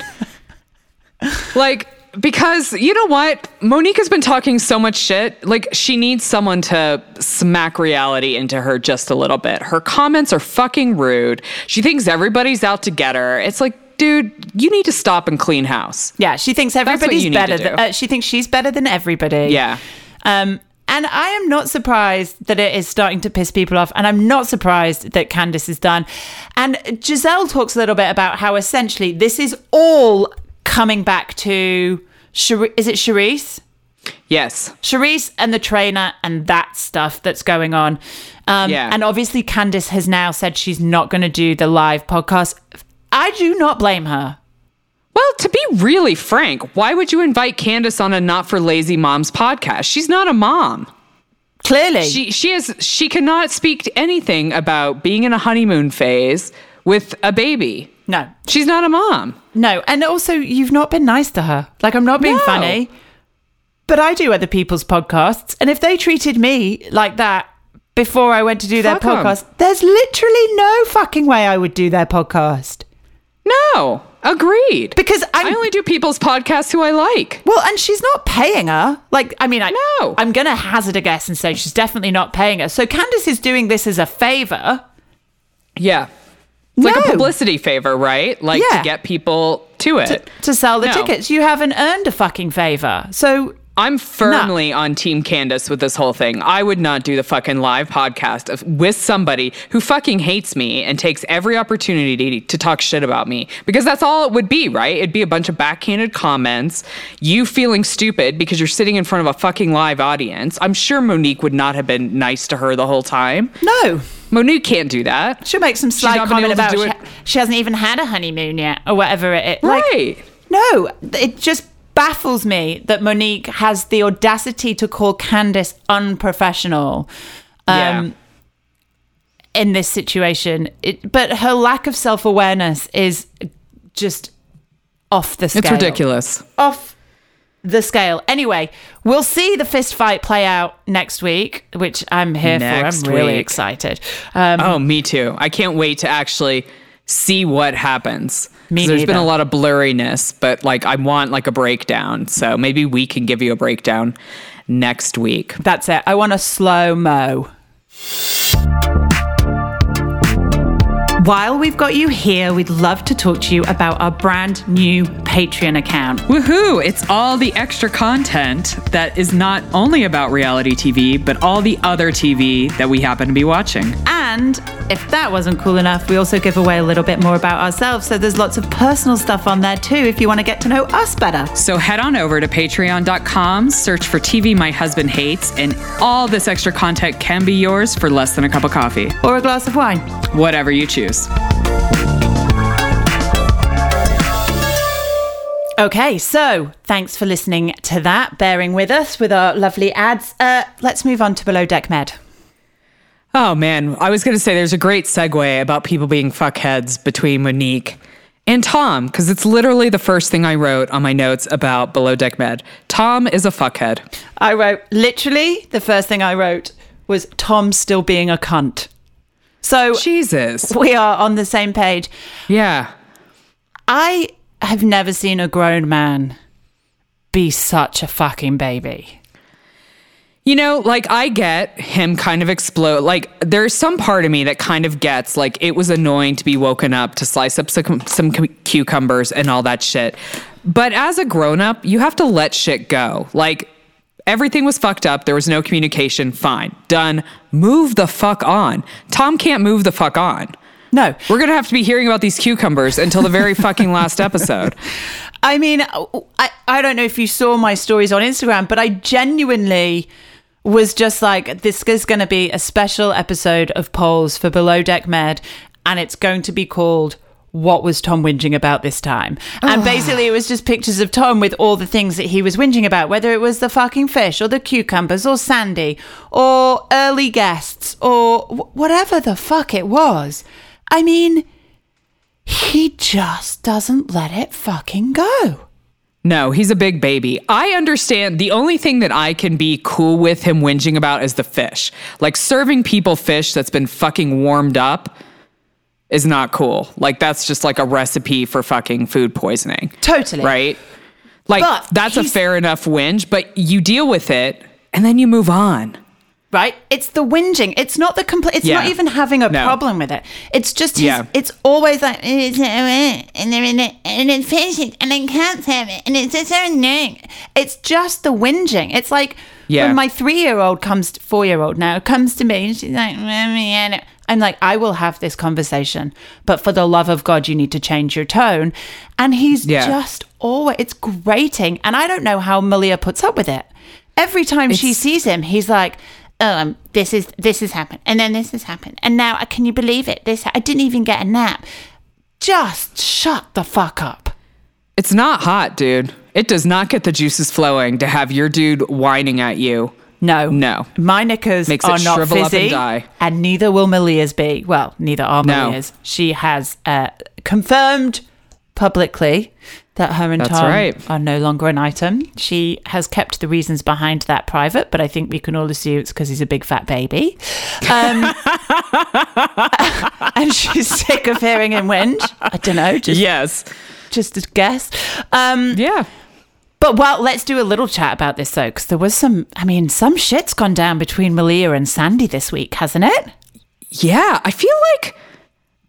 Like, because you know what? Monique has been talking so much shit. Like, she needs someone to smack reality into her just a little bit. Her comments are fucking rude. She thinks everybody's out to get her. It's like, dude, you need to stop and clean house. Yeah. She thinks everybody's better. She thinks she's better than everybody. Yeah. And I am not surprised that it is starting to piss people off. And I'm not surprised that Candace is done. And Giselle talks a little bit about how essentially this is all coming back to, is it Charisse? Yes. Charisse and the trainer and that stuff that's going on. And obviously Candace has now said she's not going to do the live podcast. I do not blame her. Well, to be really frank, why would you invite Candace on a Not For Lazy Moms podcast? She's not a mom. Clearly. She cannot speak to anything about being in a honeymoon phase with a baby. No. She's not a mom. No. And also, you've not been nice to her. Like, I'm not being funny, but I do other people's podcasts. And if they treated me like that before I went to do their podcast, there's literally no fucking way I would do their podcast. No. Agreed. Because I only do people's podcasts who I like. Well, and she's not paying her. Like, I mean, I'm going to hazard a guess and say she's definitely not paying her. So Candace is doing this as a favor. Yeah. It's like a publicity favor, right? Like to get people to it. To sell the tickets. You haven't earned a fucking favor. So I'm firmly on Team Candace with this whole thing. I would not do the fucking live podcast with somebody who fucking hates me and takes every opportunity to talk shit about me, because that's all it would be, right? It'd be a bunch of backhanded comments, you feeling stupid because you're sitting in front of a fucking live audience. I'm sure Monique would not have been nice to her the whole time. No. Monique can't do that. She'll make some sly comment about she hasn't even had a honeymoon yet or whatever it is. Right. Like, no, it just baffles me that Monique has the audacity to call Candace unprofessional in this situation. But her lack of self-awareness is just off the scale. It's ridiculous. Off the scale. Anyway, we'll see the fist fight play out next week, which I'm here for. I'm really excited. Me too. I can't wait to actually see what happens. There's been a lot of blurriness, but like I want like a breakdown. So maybe we can give you a breakdown next week. That's it. I want a slow-mo. While we've got you here, we'd love to talk to you about our brand new Patreon account. Woohoo! It's all the extra content that is not only about reality TV, but all the other TV that we happen to be watching. And if that wasn't cool enough, we also give away a little bit more about ourselves. So there's lots of personal stuff on there too, if you want to get to know us better. So head on over to patreon.com, search for TV My Husband Hates, and all this extra content can be yours for less than a cup of coffee. Or a glass of wine. Whatever you choose. Okay, so thanks for listening to that, bearing with us with our lovely ads. Let's move on to Below Deck Med. Oh, man. I was going to say there's a great segue about people being fuckheads between Monique and Tom, because it's literally the first thing I wrote on my notes about Below Deck Med. Tom is a fuckhead. I wrote, literally, the first thing I wrote was Tom still being a cunt. So Jesus, we are on the same page. Yeah. I have never seen a grown man be such a fucking baby. You know, like, I get him kind of explode. Like, there's some part of me that kind of gets, like, it was annoying to be woken up to slice up some cucumbers and all that shit. But as a grown-up, you have to let shit go. Like, everything was fucked up. There was no communication. Fine. Done. Move the fuck on. Tom can't move the fuck on. No. We're going to have to be hearing about these cucumbers until the very fucking last episode. I mean, I don't know if you saw my stories on Instagram, but I genuinely was just like, this is going to be a special episode of polls for Below Deck Med, and it's going to be called What Was Tom Whinging About This Time? And basically it was just pictures of Tom with all the things that he was whinging about, whether it was the fucking fish or the cucumbers or Sandy or early guests or whatever the fuck it was. I mean, he just doesn't let it fucking go. No, he's a big baby. I understand. The only thing that I can be cool with him whinging about is the fish. Like, serving people fish that's been fucking warmed up is not cool. Like, that's just like a recipe for fucking food poisoning. Totally. Right? Like, but that's a fair enough whinge, but you deal with it and then you move on. Right? It's the whinging. It's not the complaint. It's not even having a problem with it. It's just his, it's always like, and it's patient, and I can't have it, and it's just so annoying. It's just the whinging. It's like when my 3-year-old comes, 4-year-old now, comes to me, and she's like, Mommy, I'm like, I will have this conversation, but for the love of God, you need to change your tone. And he's just always, it's grating. And I don't know how Malia puts up with it. Every time she sees him, he's like, oh, this has happened, and then this has happened, and now, can you believe it? I didn't even get a nap. Just shut the fuck up. It's not hot, dude. It does not get the juices flowing to have your dude whining at you. No. My knickers are not fizzy, and neither will Malia's be. Well, neither are Malia's. She has confirmed publicly that her and Tom are no longer an item. She has kept the reasons behind that private, but I think we can all assume it's because he's a big fat baby. And she's sick of hearing him whinge. I don't know. Just a guess. Yeah. But, well, let's do a little chat about this, though, because there was some shit's gone down between Malia and Sandy this week, hasn't it? Yeah. I feel like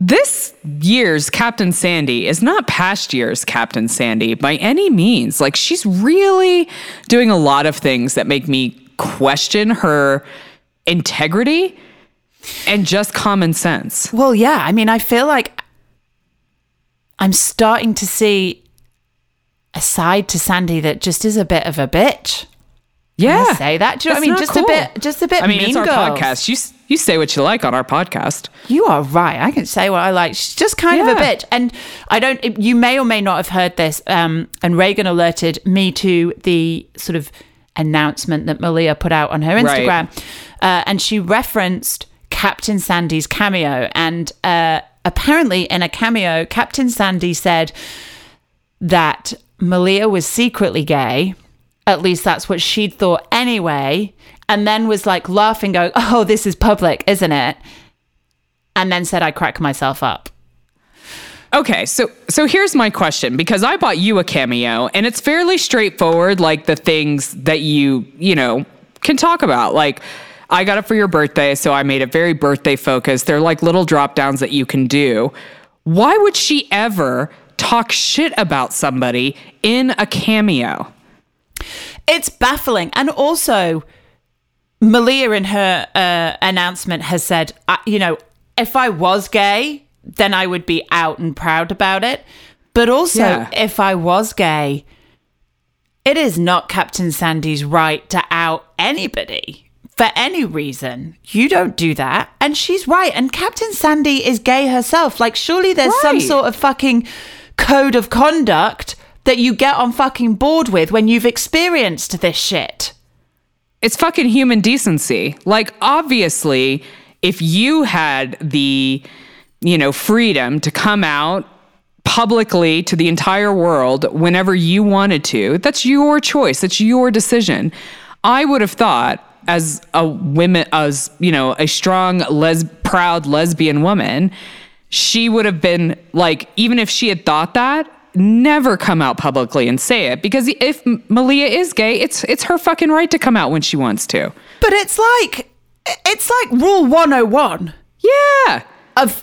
this year's Captain Sandy is not past year's Captain Sandy by any means. Like, she's really doing a lot of things that make me question her integrity and just common sense. Well, yeah. I mean, I feel like I'm starting to see a side to Sandy that just is a bit of a bitch. Yeah. Can I say that? Do you know what I mean? Just a bit. I mean, mean it's our girls. Podcast. You say what you like on our podcast. You are right. I can say what I like. She's just kind of a bitch. And you may or may not have heard this. And Reagan alerted me to the sort of announcement that Malia put out on her Instagram. Right. And she referenced Captain Sandy's cameo. And apparently in a cameo, Captain Sandy said that Malia was secretly gay. At least that's what she'd thought anyway. And then was like laughing, going, oh, this is public, isn't it? And then said, I crack myself up. Okay, so here's my question, because I bought you a cameo and it's fairly straightforward, like the things that you know, can talk about. Like, I got it for your birthday, so I made it very birthday focused. They're like little drop downs that you can do. Why would she ever talk shit about somebody in a cameo? It's baffling. And also, Malia in her announcement has said, if I was gay, then I would be out and proud about it. But also, if I was gay, it is not Captain Sandy's right to out anybody for any reason. You don't do that. And she's right. And Captain Sandy is gay herself. Like, surely there's some sort of fucking code of conduct that you get on fucking board with when you've experienced this shit. It's fucking human decency. Like, obviously, if you had the, you know, freedom to come out publicly to the entire world whenever you wanted to, that's your choice. That's your decision. I would have thought, as a woman, as, you know, a strong, proud lesbian woman, she would have been like, even if she had thought that, never come out publicly and say it, because if Malia is gay, it's her fucking right to come out when she wants to. But it's like rule 101. Yeah. Of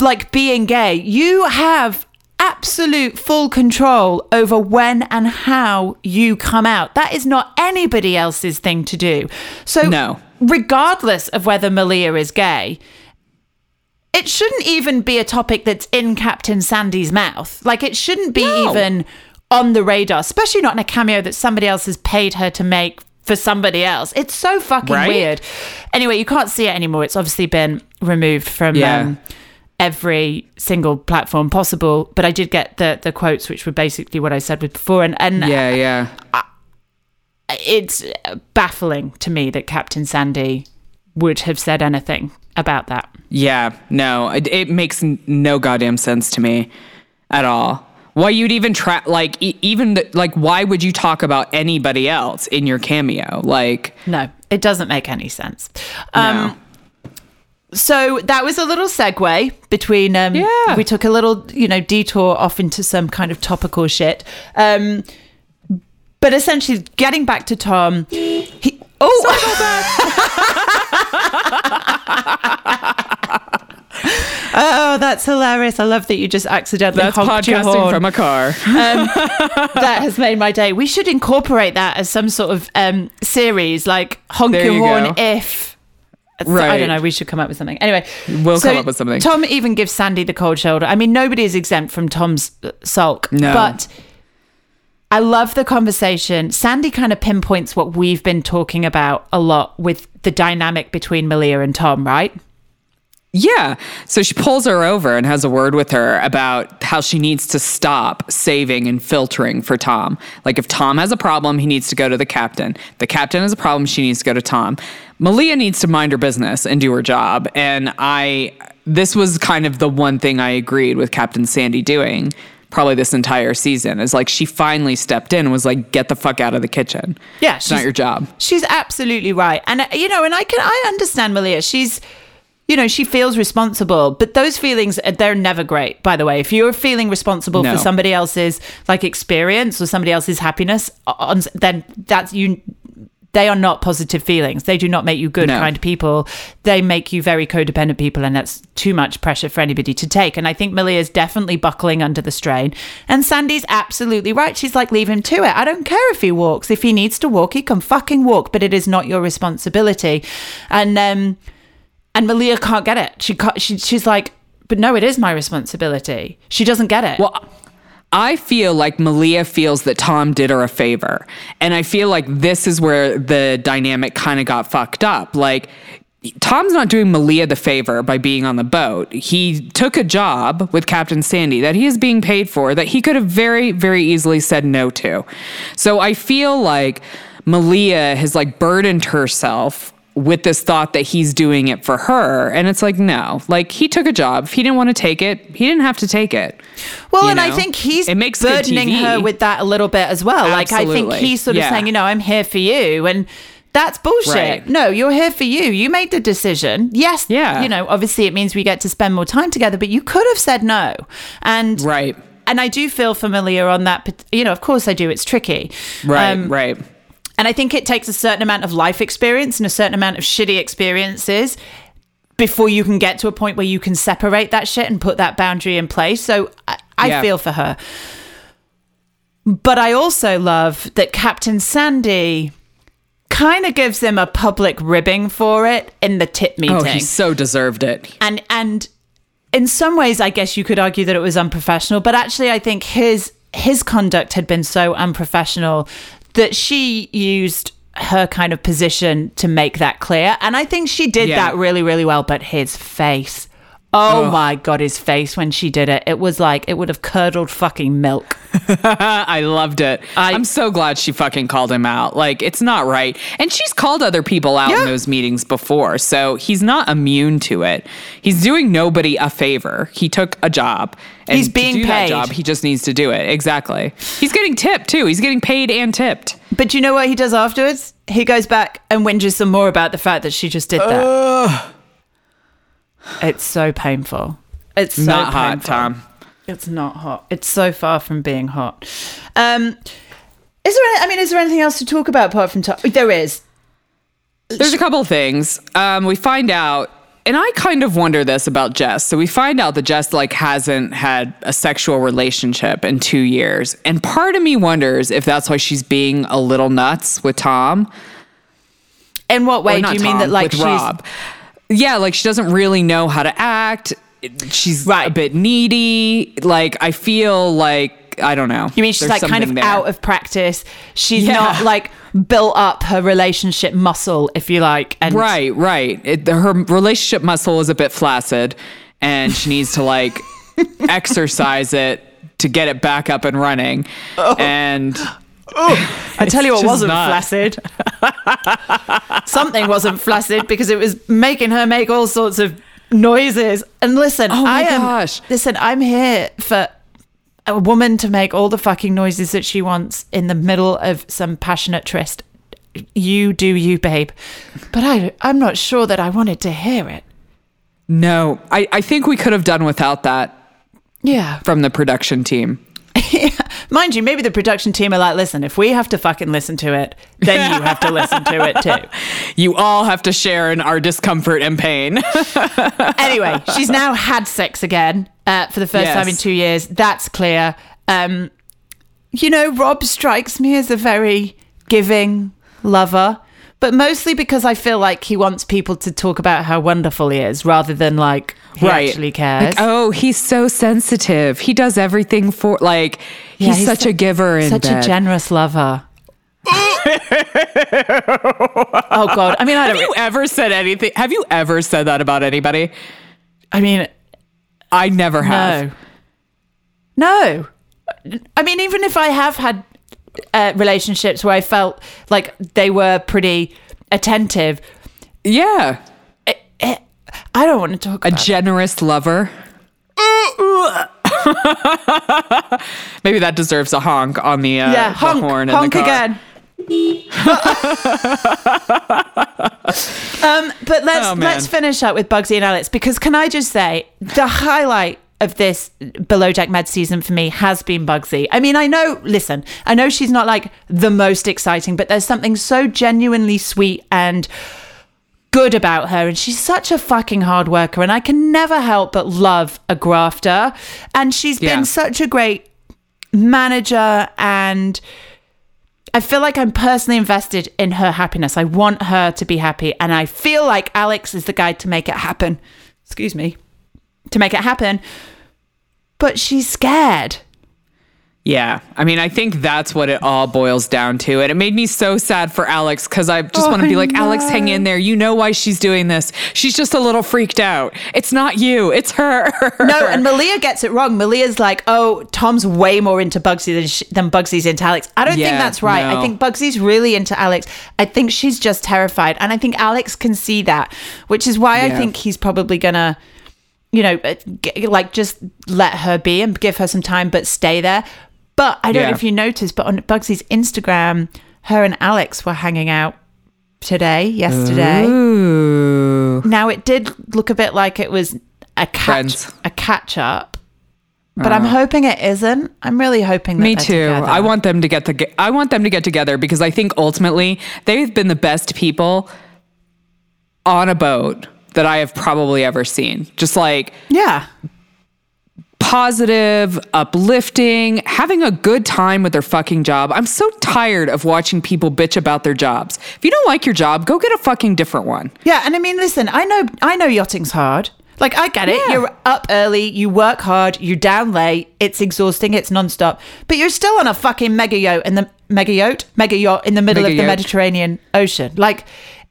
like being gay. You have absolute full control over when and how you come out. That is not anybody else's thing to do. So no. Regardless of whether Malia is gay, it shouldn't even be a topic that's in Captain Sandy's mouth. Like, it shouldn't be even on the radar, especially not in a cameo that somebody else has paid her to make for somebody else. It's so fucking weird. Anyway, you can't see it anymore. It's obviously been removed from every single platform possible. But I did get the quotes, which were basically what I said before. It's baffling to me that Captain Sandy would have said anything about that. Yeah, no, it makes no goddamn sense to me at all. Why you'd even try, like, why would you talk about anybody else in your cameo? Like, no, it doesn't make any sense. No. So that was a little segue between, we took a little, you know, detour off into some kind of topical shit. But essentially, getting back to Tom, Oh, that's hilarious. I love that you just accidentally honked your horn. That's podcasting from a car. That has made my day. We should incorporate that as some sort of series, like honk there your horn if... Right. I don't know. We should come up with something. Anyway. We'll come up with something. Tom even gives Sandy the cold shoulder. I mean, nobody is exempt from Tom's sulk. No. But I love the conversation. Sandy kind of pinpoints what we've been talking about a lot with the dynamic between Malia and Tom, right? Yeah. So she pulls her over and has a word with her about how she needs to stop saving and filtering for Tom. Like, if Tom has a problem, he needs to go to the captain. The captain has a problem, she needs to go to Tom. Malia needs to mind her business and do her job. And this was kind of the one thing I agreed with Captain Sandy doing probably this entire season, is like, she finally stepped in and was like, get the fuck out of the kitchen. Yeah. It's not your job. She's absolutely right. And, you know, and I understand Malia. She's... You know, she feels responsible, but those feelings, they're never great, by the way. If you're feeling responsible for somebody else's, like, experience or somebody else's happiness, then they are not positive feelings. They do not make you good, kind people. They make you very codependent people, and that's too much pressure for anybody to take. And I think Malia's definitely buckling under the strain. And Sandy's absolutely right. She's like, leave him to it. I don't care if he walks. If he needs to walk, he can fucking walk, but it is not your responsibility. And Malia can't get it. She's like, but no, it is my responsibility. She doesn't get it. Well, I feel like Malia feels that Tom did her a favor. And I feel like this is where the dynamic kind of got fucked up. Like, Tom's not doing Malia the favor by being on the boat. He took a job with Captain Sandy that he is being paid for, that he could have very, very easily said no to. So I feel like Malia has, like, burdened herself with this thought that he's doing it for her. And it's like, no, like, he took a job. If he didn't want to take it, he didn't have to take it. Well, and I think he's burdening her with that a little bit as well. Absolutely. Like, I think he's sort of saying, you know, I'm here for you. And that's bullshit. Right. No, you're here for you. You made the decision. Yes. Yeah. You know, obviously it means we get to spend more time together, but you could have said no. And right. And I do feel familiar on that. You know, of course I do. It's tricky. Right. Right. And I think it takes a certain amount of life experience and a certain amount of shitty experiences before you can get to a point where you can separate that shit and put that boundary in place. So I feel for her. But I also love that Captain Sandy kind of gives him a public ribbing for it in the tip meeting. Oh, he so deserved it. And in some ways, I guess you could argue that it was unprofessional. But actually, I think his conduct had been so unprofessional that she used her kind of position to make that clear. And I think she did that really, really well. But his face. Oh, my God, his face when she did it. It was like it would have curdled fucking milk. I loved it. I'm so glad she fucking called him out. Like, it's not right. And she's called other people out in those meetings before, so he's not immune to it. He's doing nobody a favor. He took a job. And he's being paid. That job, he just needs to do it. Exactly. He's getting tipped, too. He's getting paid and tipped. But you know what he does afterwards? He goes back and whinges some more about the fact that she just did that. It's so painful. It's not hot, Tom. It's not hot. It's so far from being hot. Is there anything else to talk about apart from Tom? There is. There's a couple of things. We find out, and I kind of wonder this about Jess. So we find out that Jess hasn't had a sexual relationship in 2 years. And part of me wonders if that's why she's being a little nuts with Tom. In what way? Do you mean that with Rob. Yeah, she doesn't really know how to act. She's a bit needy. I feel I don't know. You mean she's kind of out of practice? She's not built up her relationship muscle, if you like. And right. Her relationship muscle is a bit flaccid and she needs to exercise it to get it back up and running. I tell you what wasn't flaccid. Something wasn't flaccid because it was making her make all sorts of noises. And listen, I'm here for a woman to make all the fucking noises that she wants in the middle of some passionate tryst. You do you, babe. But I'm not sure that I wanted to hear it. No, I think we could have done without that. Yeah. From the production team. Yeah. Mind you, maybe the production team are listen, if we have to fucking listen to it, then you have to listen to it too. You all have to share in our discomfort and pain. Anyway, she's now had sex again for the first time in 2 years. That's clear. Rob strikes me as a very giving lover, but mostly because I feel he wants people to talk about how wonderful he is rather than he actually cares. He's so sensitive. He does everything for he's such a giver in such bed. A generous lover. Oh God. I mean, have you ever said that about anybody? I mean, I never have. No. I mean, even if I have had relationships where I felt they were pretty attentive. Yeah. I don't want to talk about a generous lover. Maybe that deserves a honk on the, the horn. Honk in the car. Again. But let's finish up with Bugsy and Alex, because can I just say the highlight of this Below Deck Med season for me has been Bugsy. I mean, I know she's not the most exciting, but there's something so genuinely sweet and good about her, and she's such a fucking hard worker, and I can never help but love a grafter, and she's been such a great manager, and I feel I'm personally invested in her happiness. I want her to be happy, and I feel Alex is the guy to make it happen. Excuse me. To make it happen, but she's scared. Yeah. I mean, I think that's what it all boils down to. And it made me so sad for Alex, because I just want to be Alex, hang in there. You know why she's doing this. She's just a little freaked out. It's not you. It's her. No, and Malia gets it wrong. Malia's Tom's way more into Bugsy than Bugsy's into Alex. I don't think that's right. No. I think Bugsy's really into Alex. I think she's just terrified. And I think Alex can see that, which is why I think he's probably going to, just let her be and give her some time, but stay there. But I don't know if you noticed, but on Bugsy's Instagram, her and Alex were hanging out yesterday. Ooh. Now, it did look a bit like it was a catch-up, but I'm hoping it isn't. I'm really hoping that they're together. Me too. I want them to get together, because I think ultimately they've been the best people on a boat that I have probably ever seen. Positive, uplifting, having a good time with their fucking job. I'm so tired of watching people bitch about their jobs. If you don't like your job, go get a fucking different one. Yeah, and I mean, listen, I know yachting's hard. I get it. You're up early, you work hard, you're down late, it's exhausting, it's nonstop, but you're still on a fucking mega yacht in the middle of the Mediterranean Ocean.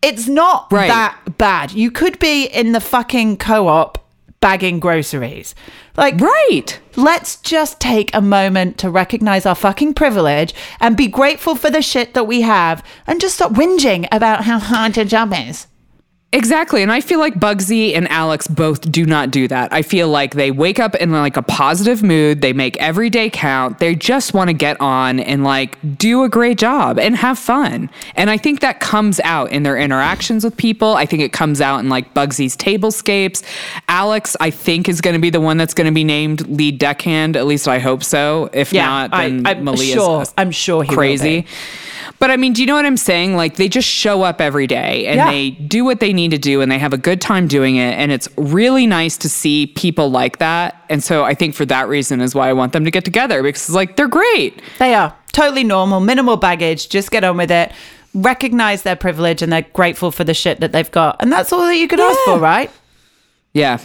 It's not that bad. You could be in the fucking co-op bagging groceries. Like, right. Let's just take a moment to recognize our fucking privilege and be grateful for the shit that we have and just stop whinging about how hard your job is. Exactly. And I feel like Bugsy and Alex both do not do that. I feel like they wake up in like a positive mood. They make every day count. They just want to get on and like do a great job and have fun. And I think that comes out in their interactions with people. I think it comes out in like Bugsy's tablescapes. Alex, I think, is going to be the one that's going to be named lead deckhand. At least I hope so. If not, then Malia's crazy. But I mean, do you know what I'm saying? Like, they just show up every day and they do what they need to do and they have a good time doing it. And it's really nice to see people like that. And so I think for that reason is why I want them to get together, because it's like, they're great. They are totally normal, minimal baggage. Just get on with it. Recognize their privilege and they're grateful for the shit that they've got. And that's all that you could ask for, right? Yeah.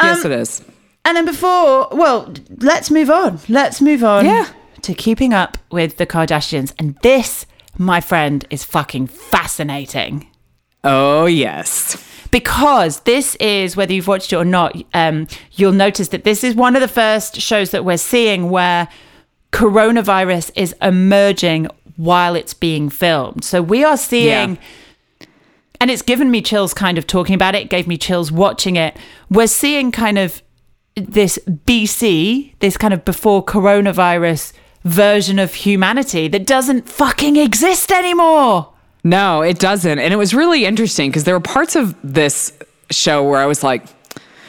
Yes, it is. And then let's move on. Let's move on. Yeah. To Keeping Up With The Kardashians. And this, my friend, is fucking fascinating. Oh, yes. Because this is, whether you've watched it or not, you'll notice that this is one of the first shows that we're seeing where coronavirus is emerging while it's being filmed. So we are seeing... Yeah. And it's given me chills kind of talking about it. It gave me chills watching it. We're seeing kind of this BC, this kind of before coronavirus... version of humanity that doesn't fucking exist anymore. No, it doesn't. And it was really interesting because there were parts of this show where I was like,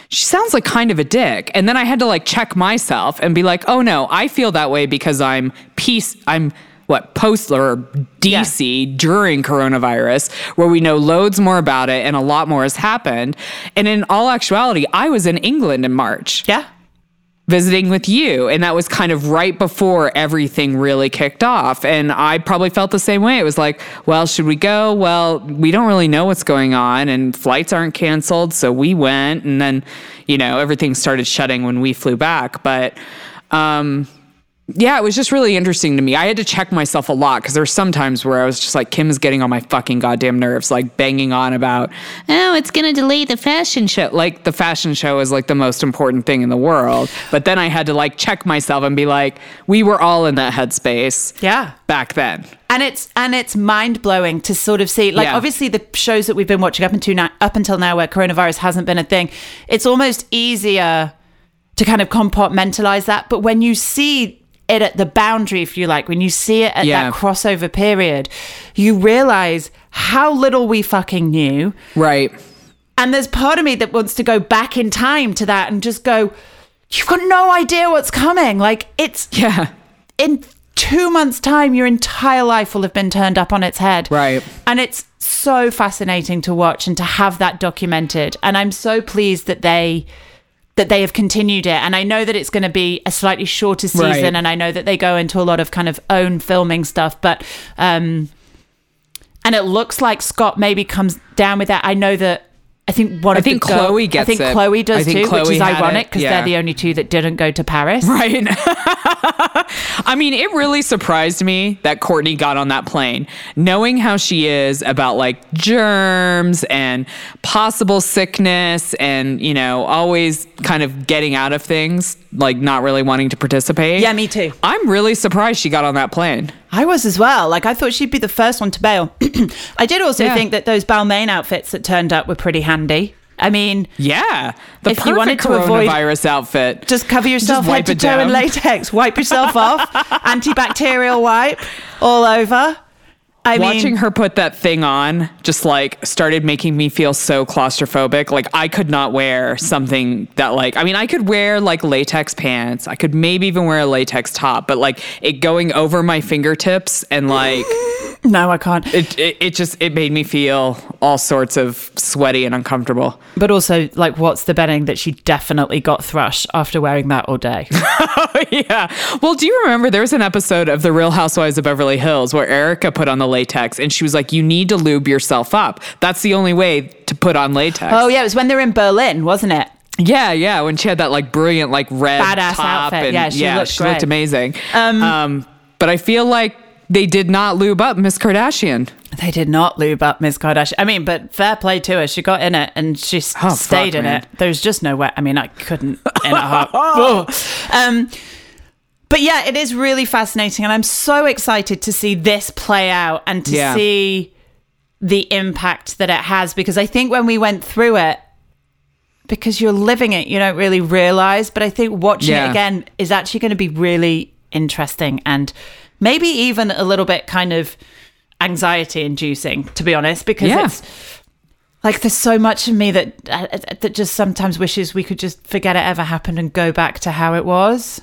she sounds like kind of a dick. And then I had to like check myself and be like, oh no, I feel that way because I'm post or DC during coronavirus, where we know loads more about it and a lot more has happened. And in all actuality, I was in England in March. Yeah. Visiting with you, and that was kind of right before everything really kicked off, and I probably felt the same way. It was like, well, should we go? Well, we don't really know what's going on, and flights aren't canceled, so we went, and then, you know, everything started shutting when we flew back, but yeah, it was just really interesting to me. I had to check myself a lot because there were some times where I was just like, Kim is getting on my fucking goddamn nerves, like banging on about, oh, it's going to delay the fashion show. Like the fashion show is like the most important thing in the world. But then I had to like check myself and be like, we were all in that headspace. Yeah. Back then. And it's mind blowing to sort of see, like, obviously the shows that we've been watching up until now where coronavirus hasn't been a thing, it's almost easier to kind of compartmentalize that. But when you see it at the boundary, if you like, when you see it at that crossover period, you realize how little we fucking knew. Right. And there's part of me that wants to go back in time to that and just go, you've got no idea what's coming. Like, it's in 2 months' time, your entire life will have been turned up on its head. Right. And it's so fascinating to watch and to have that documented. And I'm so pleased that they have continued it. And I know that it's going to be a slightly shorter season. Right. And I know that they go into a lot of kind of own filming stuff, but, and it looks like Scott maybe comes down with that. I know that, I think Chloe does too, Chloe, which is ironic because they're the only two that didn't go to Paris. Right. I mean, it really surprised me that Courtney got on that plane, knowing how she is about like germs and possible sickness and, you know, always kind of getting out of things, like not really wanting to participate. Yeah, me too. I'm really surprised she got on that plane. I was as well. Like, I thought she'd be the first one to bail. I did also think that those Balmain outfits that turned up were pretty handy. I mean... Yeah. The if perfect you wanted to coronavirus avoid, outfit. Just cover yourself just head to toe in latex. Wipe yourself off. Antibacterial wipe all over. Watching her put that thing on just like started making me feel so claustrophobic. Like, I could not wear something that like, I mean, I could wear like latex pants. I could maybe even wear a latex top, but like it going over my fingertips and like, no, I can't. It made me feel all sorts of sweaty and uncomfortable. But also, like, what's the betting that she definitely got thrush after wearing that all day? Yeah. Well, do you remember there was an episode of The Real Housewives of Beverly Hills where Erica put on the latex and she was like, you need to lube yourself up. That's the only way to put on latex. Oh, yeah. It was when they were in Berlin, wasn't it? Yeah, yeah. When she had that like brilliant, like red badass top outfit. And, yeah, she looked amazing. But I feel like They did not lube up Miss Kardashian. They did not lube up Miss Kardashian. I mean, but fair play to her. She got in it and she stayed in it. There was just no way. I mean, I couldn't in a heart. But yeah, it is really fascinating. And I'm so excited to see this play out and to see the impact that it has. Because I think when we went through it, because you're living it, you don't really realize. But I think watching it again is actually going to be really interesting and maybe even a little bit kind of anxiety-inducing, to be honest, because it's like there's so much of me that just sometimes wishes we could just forget it ever happened and go back to how it was.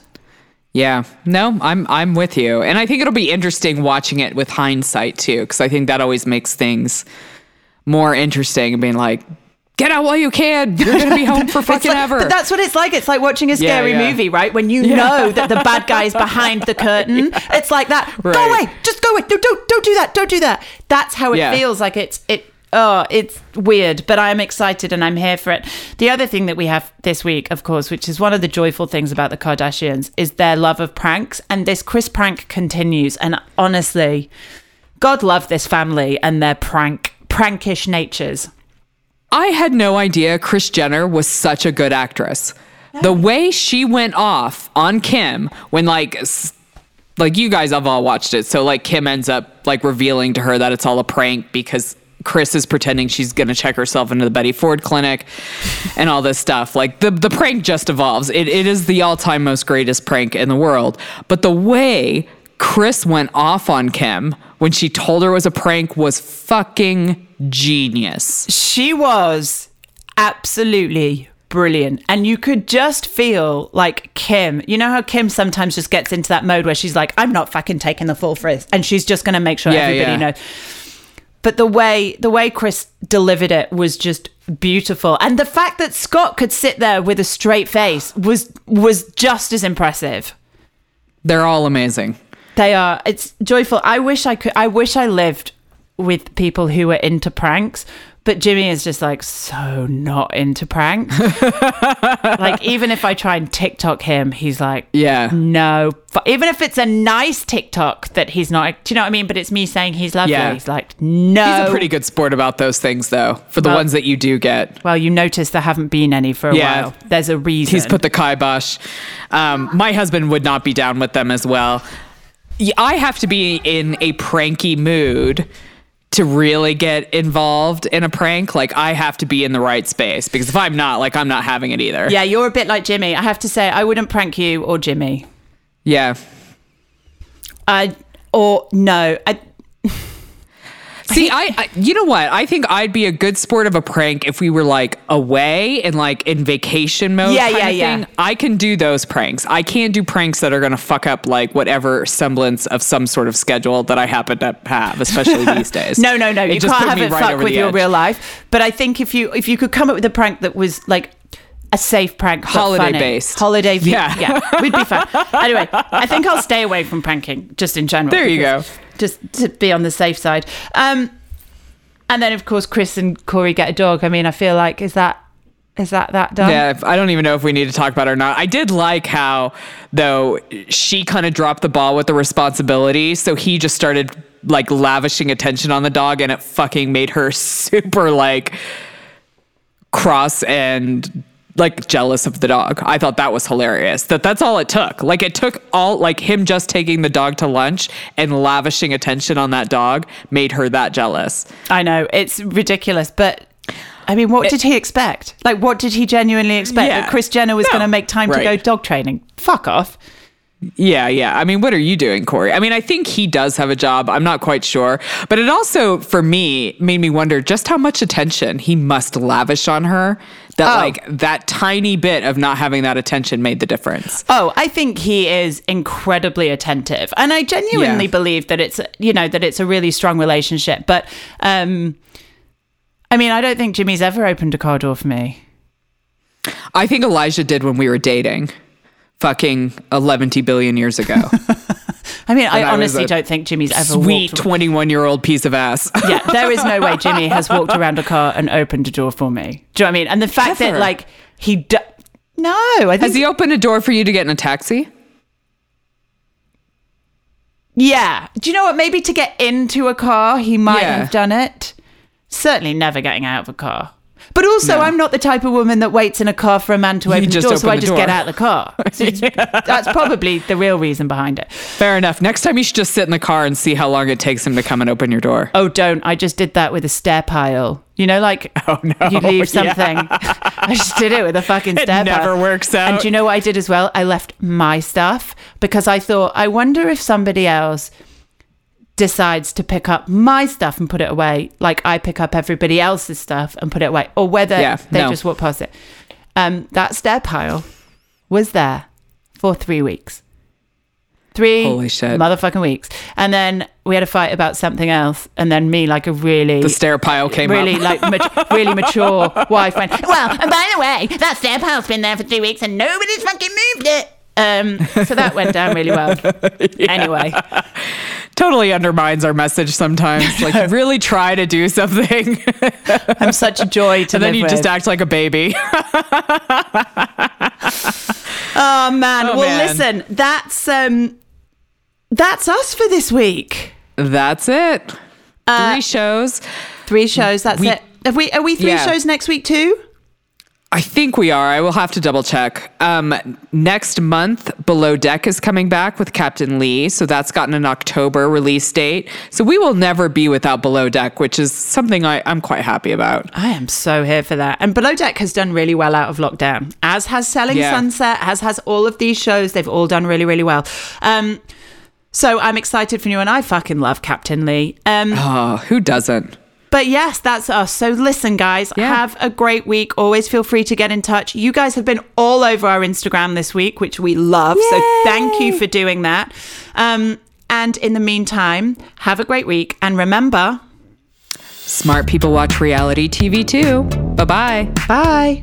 Yeah, no, I'm with you, and I think it'll be interesting watching it with hindsight too, because I think that always makes things more interesting and being like, get out while you can. You're going to be home for fucking ever. But that's what it's like. It's like watching a scary movie, right? When you know that the bad guy is behind the curtain. Yeah. It's like that. Right. Go away. Just go away. No, don't do that. Don't do that. That's how it feels. Like it's weird, but I'm excited and I'm here for it. The other thing that we have this week, of course, which is one of the joyful things about the Kardashians, is their love of pranks. And this Kris prank continues. And honestly, God love this family and their prankish natures. I had no idea Kris Jenner was such a good actress. No. The way she went off on Kim when, like you guys have all watched it. So, like, Kim ends up, like, revealing to her that it's all a prank because Kris is pretending she's going to check herself into the Betty Ford clinic and all this stuff. Like, the prank just evolves. It is the all-time most greatest prank in the world. But the way Kris went off on Kim when she told her it was a prank was fucking genius. She was absolutely brilliant. And you could just feel like Kim, you know how Kim sometimes just gets into that mode where she's like, I'm not fucking taking the fall for this. And she's just going to make sure everybody knows. But the way Kris delivered it was just beautiful. And the fact that Scott could sit there with a straight face was just as impressive. They're all amazing. They are. It's joyful. I wish I lived with people who were into pranks, but Jimmy is just like so not into pranks. Like, even if I try and TikTok him, he's like, no. Even if it's a nice TikTok that he's not, do you know what I mean? But it's me saying he's lovely. Yeah. He's like, no. He's a pretty good sport about those things, though, for the ones that you do get. Well, you notice there haven't been any for a while. There's a reason. He's put the kibosh. My husband would not be down with them as well. I have to be in a pranky mood to really get involved in a prank. Like, I have to be in the right space, because if I'm not, like, I'm not having it either. Yeah, you're a bit like Jimmy. I have to say, I wouldn't prank you or Jimmy. Yeah. See, I you know what? I think I'd be a good sport of a prank if we were, like, away and, like, in vacation mode kind of thing. I can do those pranks. I can't do pranks that are going to fuck up, like, whatever semblance of some sort of schedule that I happen to have, especially these days. No. You can't have it fuck with your real life. But I think if you could come up with a prank that was, like, a safe prank, holiday-based. Yeah, we'd be fine. Anyway, I think I'll stay away from pranking, just in general. There you go. Just to be on the safe side. And then, of course, Kris and Corey get a dog. I mean, I feel like, is that done? Yeah, I don't even know if we need to talk about it or not. I did like how, though, she kind of dropped the ball with the responsibility, so he just started, like, lavishing attention on the dog, and it fucking made her super, like, cross and, like, jealous of the dog. I thought that was hilarious. That's all it took. Like, it took all, like, him just taking the dog to lunch and lavishing attention on that dog made her that jealous. I know. It's ridiculous. But, I mean, what did he expect? Like, what did he genuinely expect? Yeah. That Kris Jenner was going to make time to go dog training? Fuck off. Yeah. I mean, what are you doing, Corey? I mean, I think he does have a job. I'm not quite sure. But it also, for me, made me wonder just how much attention he must lavish on her. That tiny bit of not having that attention made the difference. Oh, I think he is incredibly attentive. And I genuinely believe that it's a really strong relationship. But, I mean, I don't think Jimmy's ever opened a car door for me. I think Elijah did when we were dating. Fucking 110 billion years ago. I mean, I honestly don't think Jimmy's ever walked... Sweet 21-year-old piece of ass. Yeah, there is no way Jimmy has walked around a car and opened a door for me. Do you know what I mean? And the fact that, like, he... No, I think... Has he opened a door for you to get in a taxi? Yeah. Do you know what? Maybe to get into a car, he might have done it. Certainly never getting out of a car. But also, I'm not the type of woman that waits in a car for a man to open the door, so I just get out of the car. So that's probably the real reason behind it. Fair enough. Next time, you should just sit in the car and see how long it takes him to come and open your door. Oh, don't. I just did that with a stair pile. You know, like, you leave something. Yeah. I just did it with a fucking stair pile. It never works out. And do you know what I did as well? I left my stuff because I thought, I wonder if somebody else decides to pick up my stuff and put it away, like I pick up everybody else's stuff and put it away, or whether they just walk past it. That stair pile was there for 3 weeks. Holy shit. Motherfucking weeks. And then we had a fight about something else, and then me, like a really... The stair pile came up. Really, like, really mature wife went, well, and by the way, that stair pile's been there for 3 weeks and nobody's fucking moved it. So that went down really well. Anyway. Totally undermines our message sometimes. Like, really try to do something. I'm such a joy to live with. And then you just act like a baby. Oh, man. Oh, well, man. Listen, that's us for this week. That's it. Three shows. That's it. Are we three shows next week too? I think we are. I will have to double check. Next month, Below Deck is coming back with Captain Lee. So that's gotten an October release date. So we will never be without Below Deck, which is something I'm quite happy about. I am so here for that. And Below Deck has done really well out of lockdown, as has Selling Sunset, as has all of these shows. They've all done really, really well. So I'm excited for you, and I fucking love Captain Lee. Who doesn't? But yes, that's us. So listen, guys, have a great week. Always feel free to get in touch. You guys have been all over our Instagram this week, which we love. Yay! So thank you for doing that. And in the meantime, have a great week. And remember, smart people watch reality TV too. Bye-bye. Bye.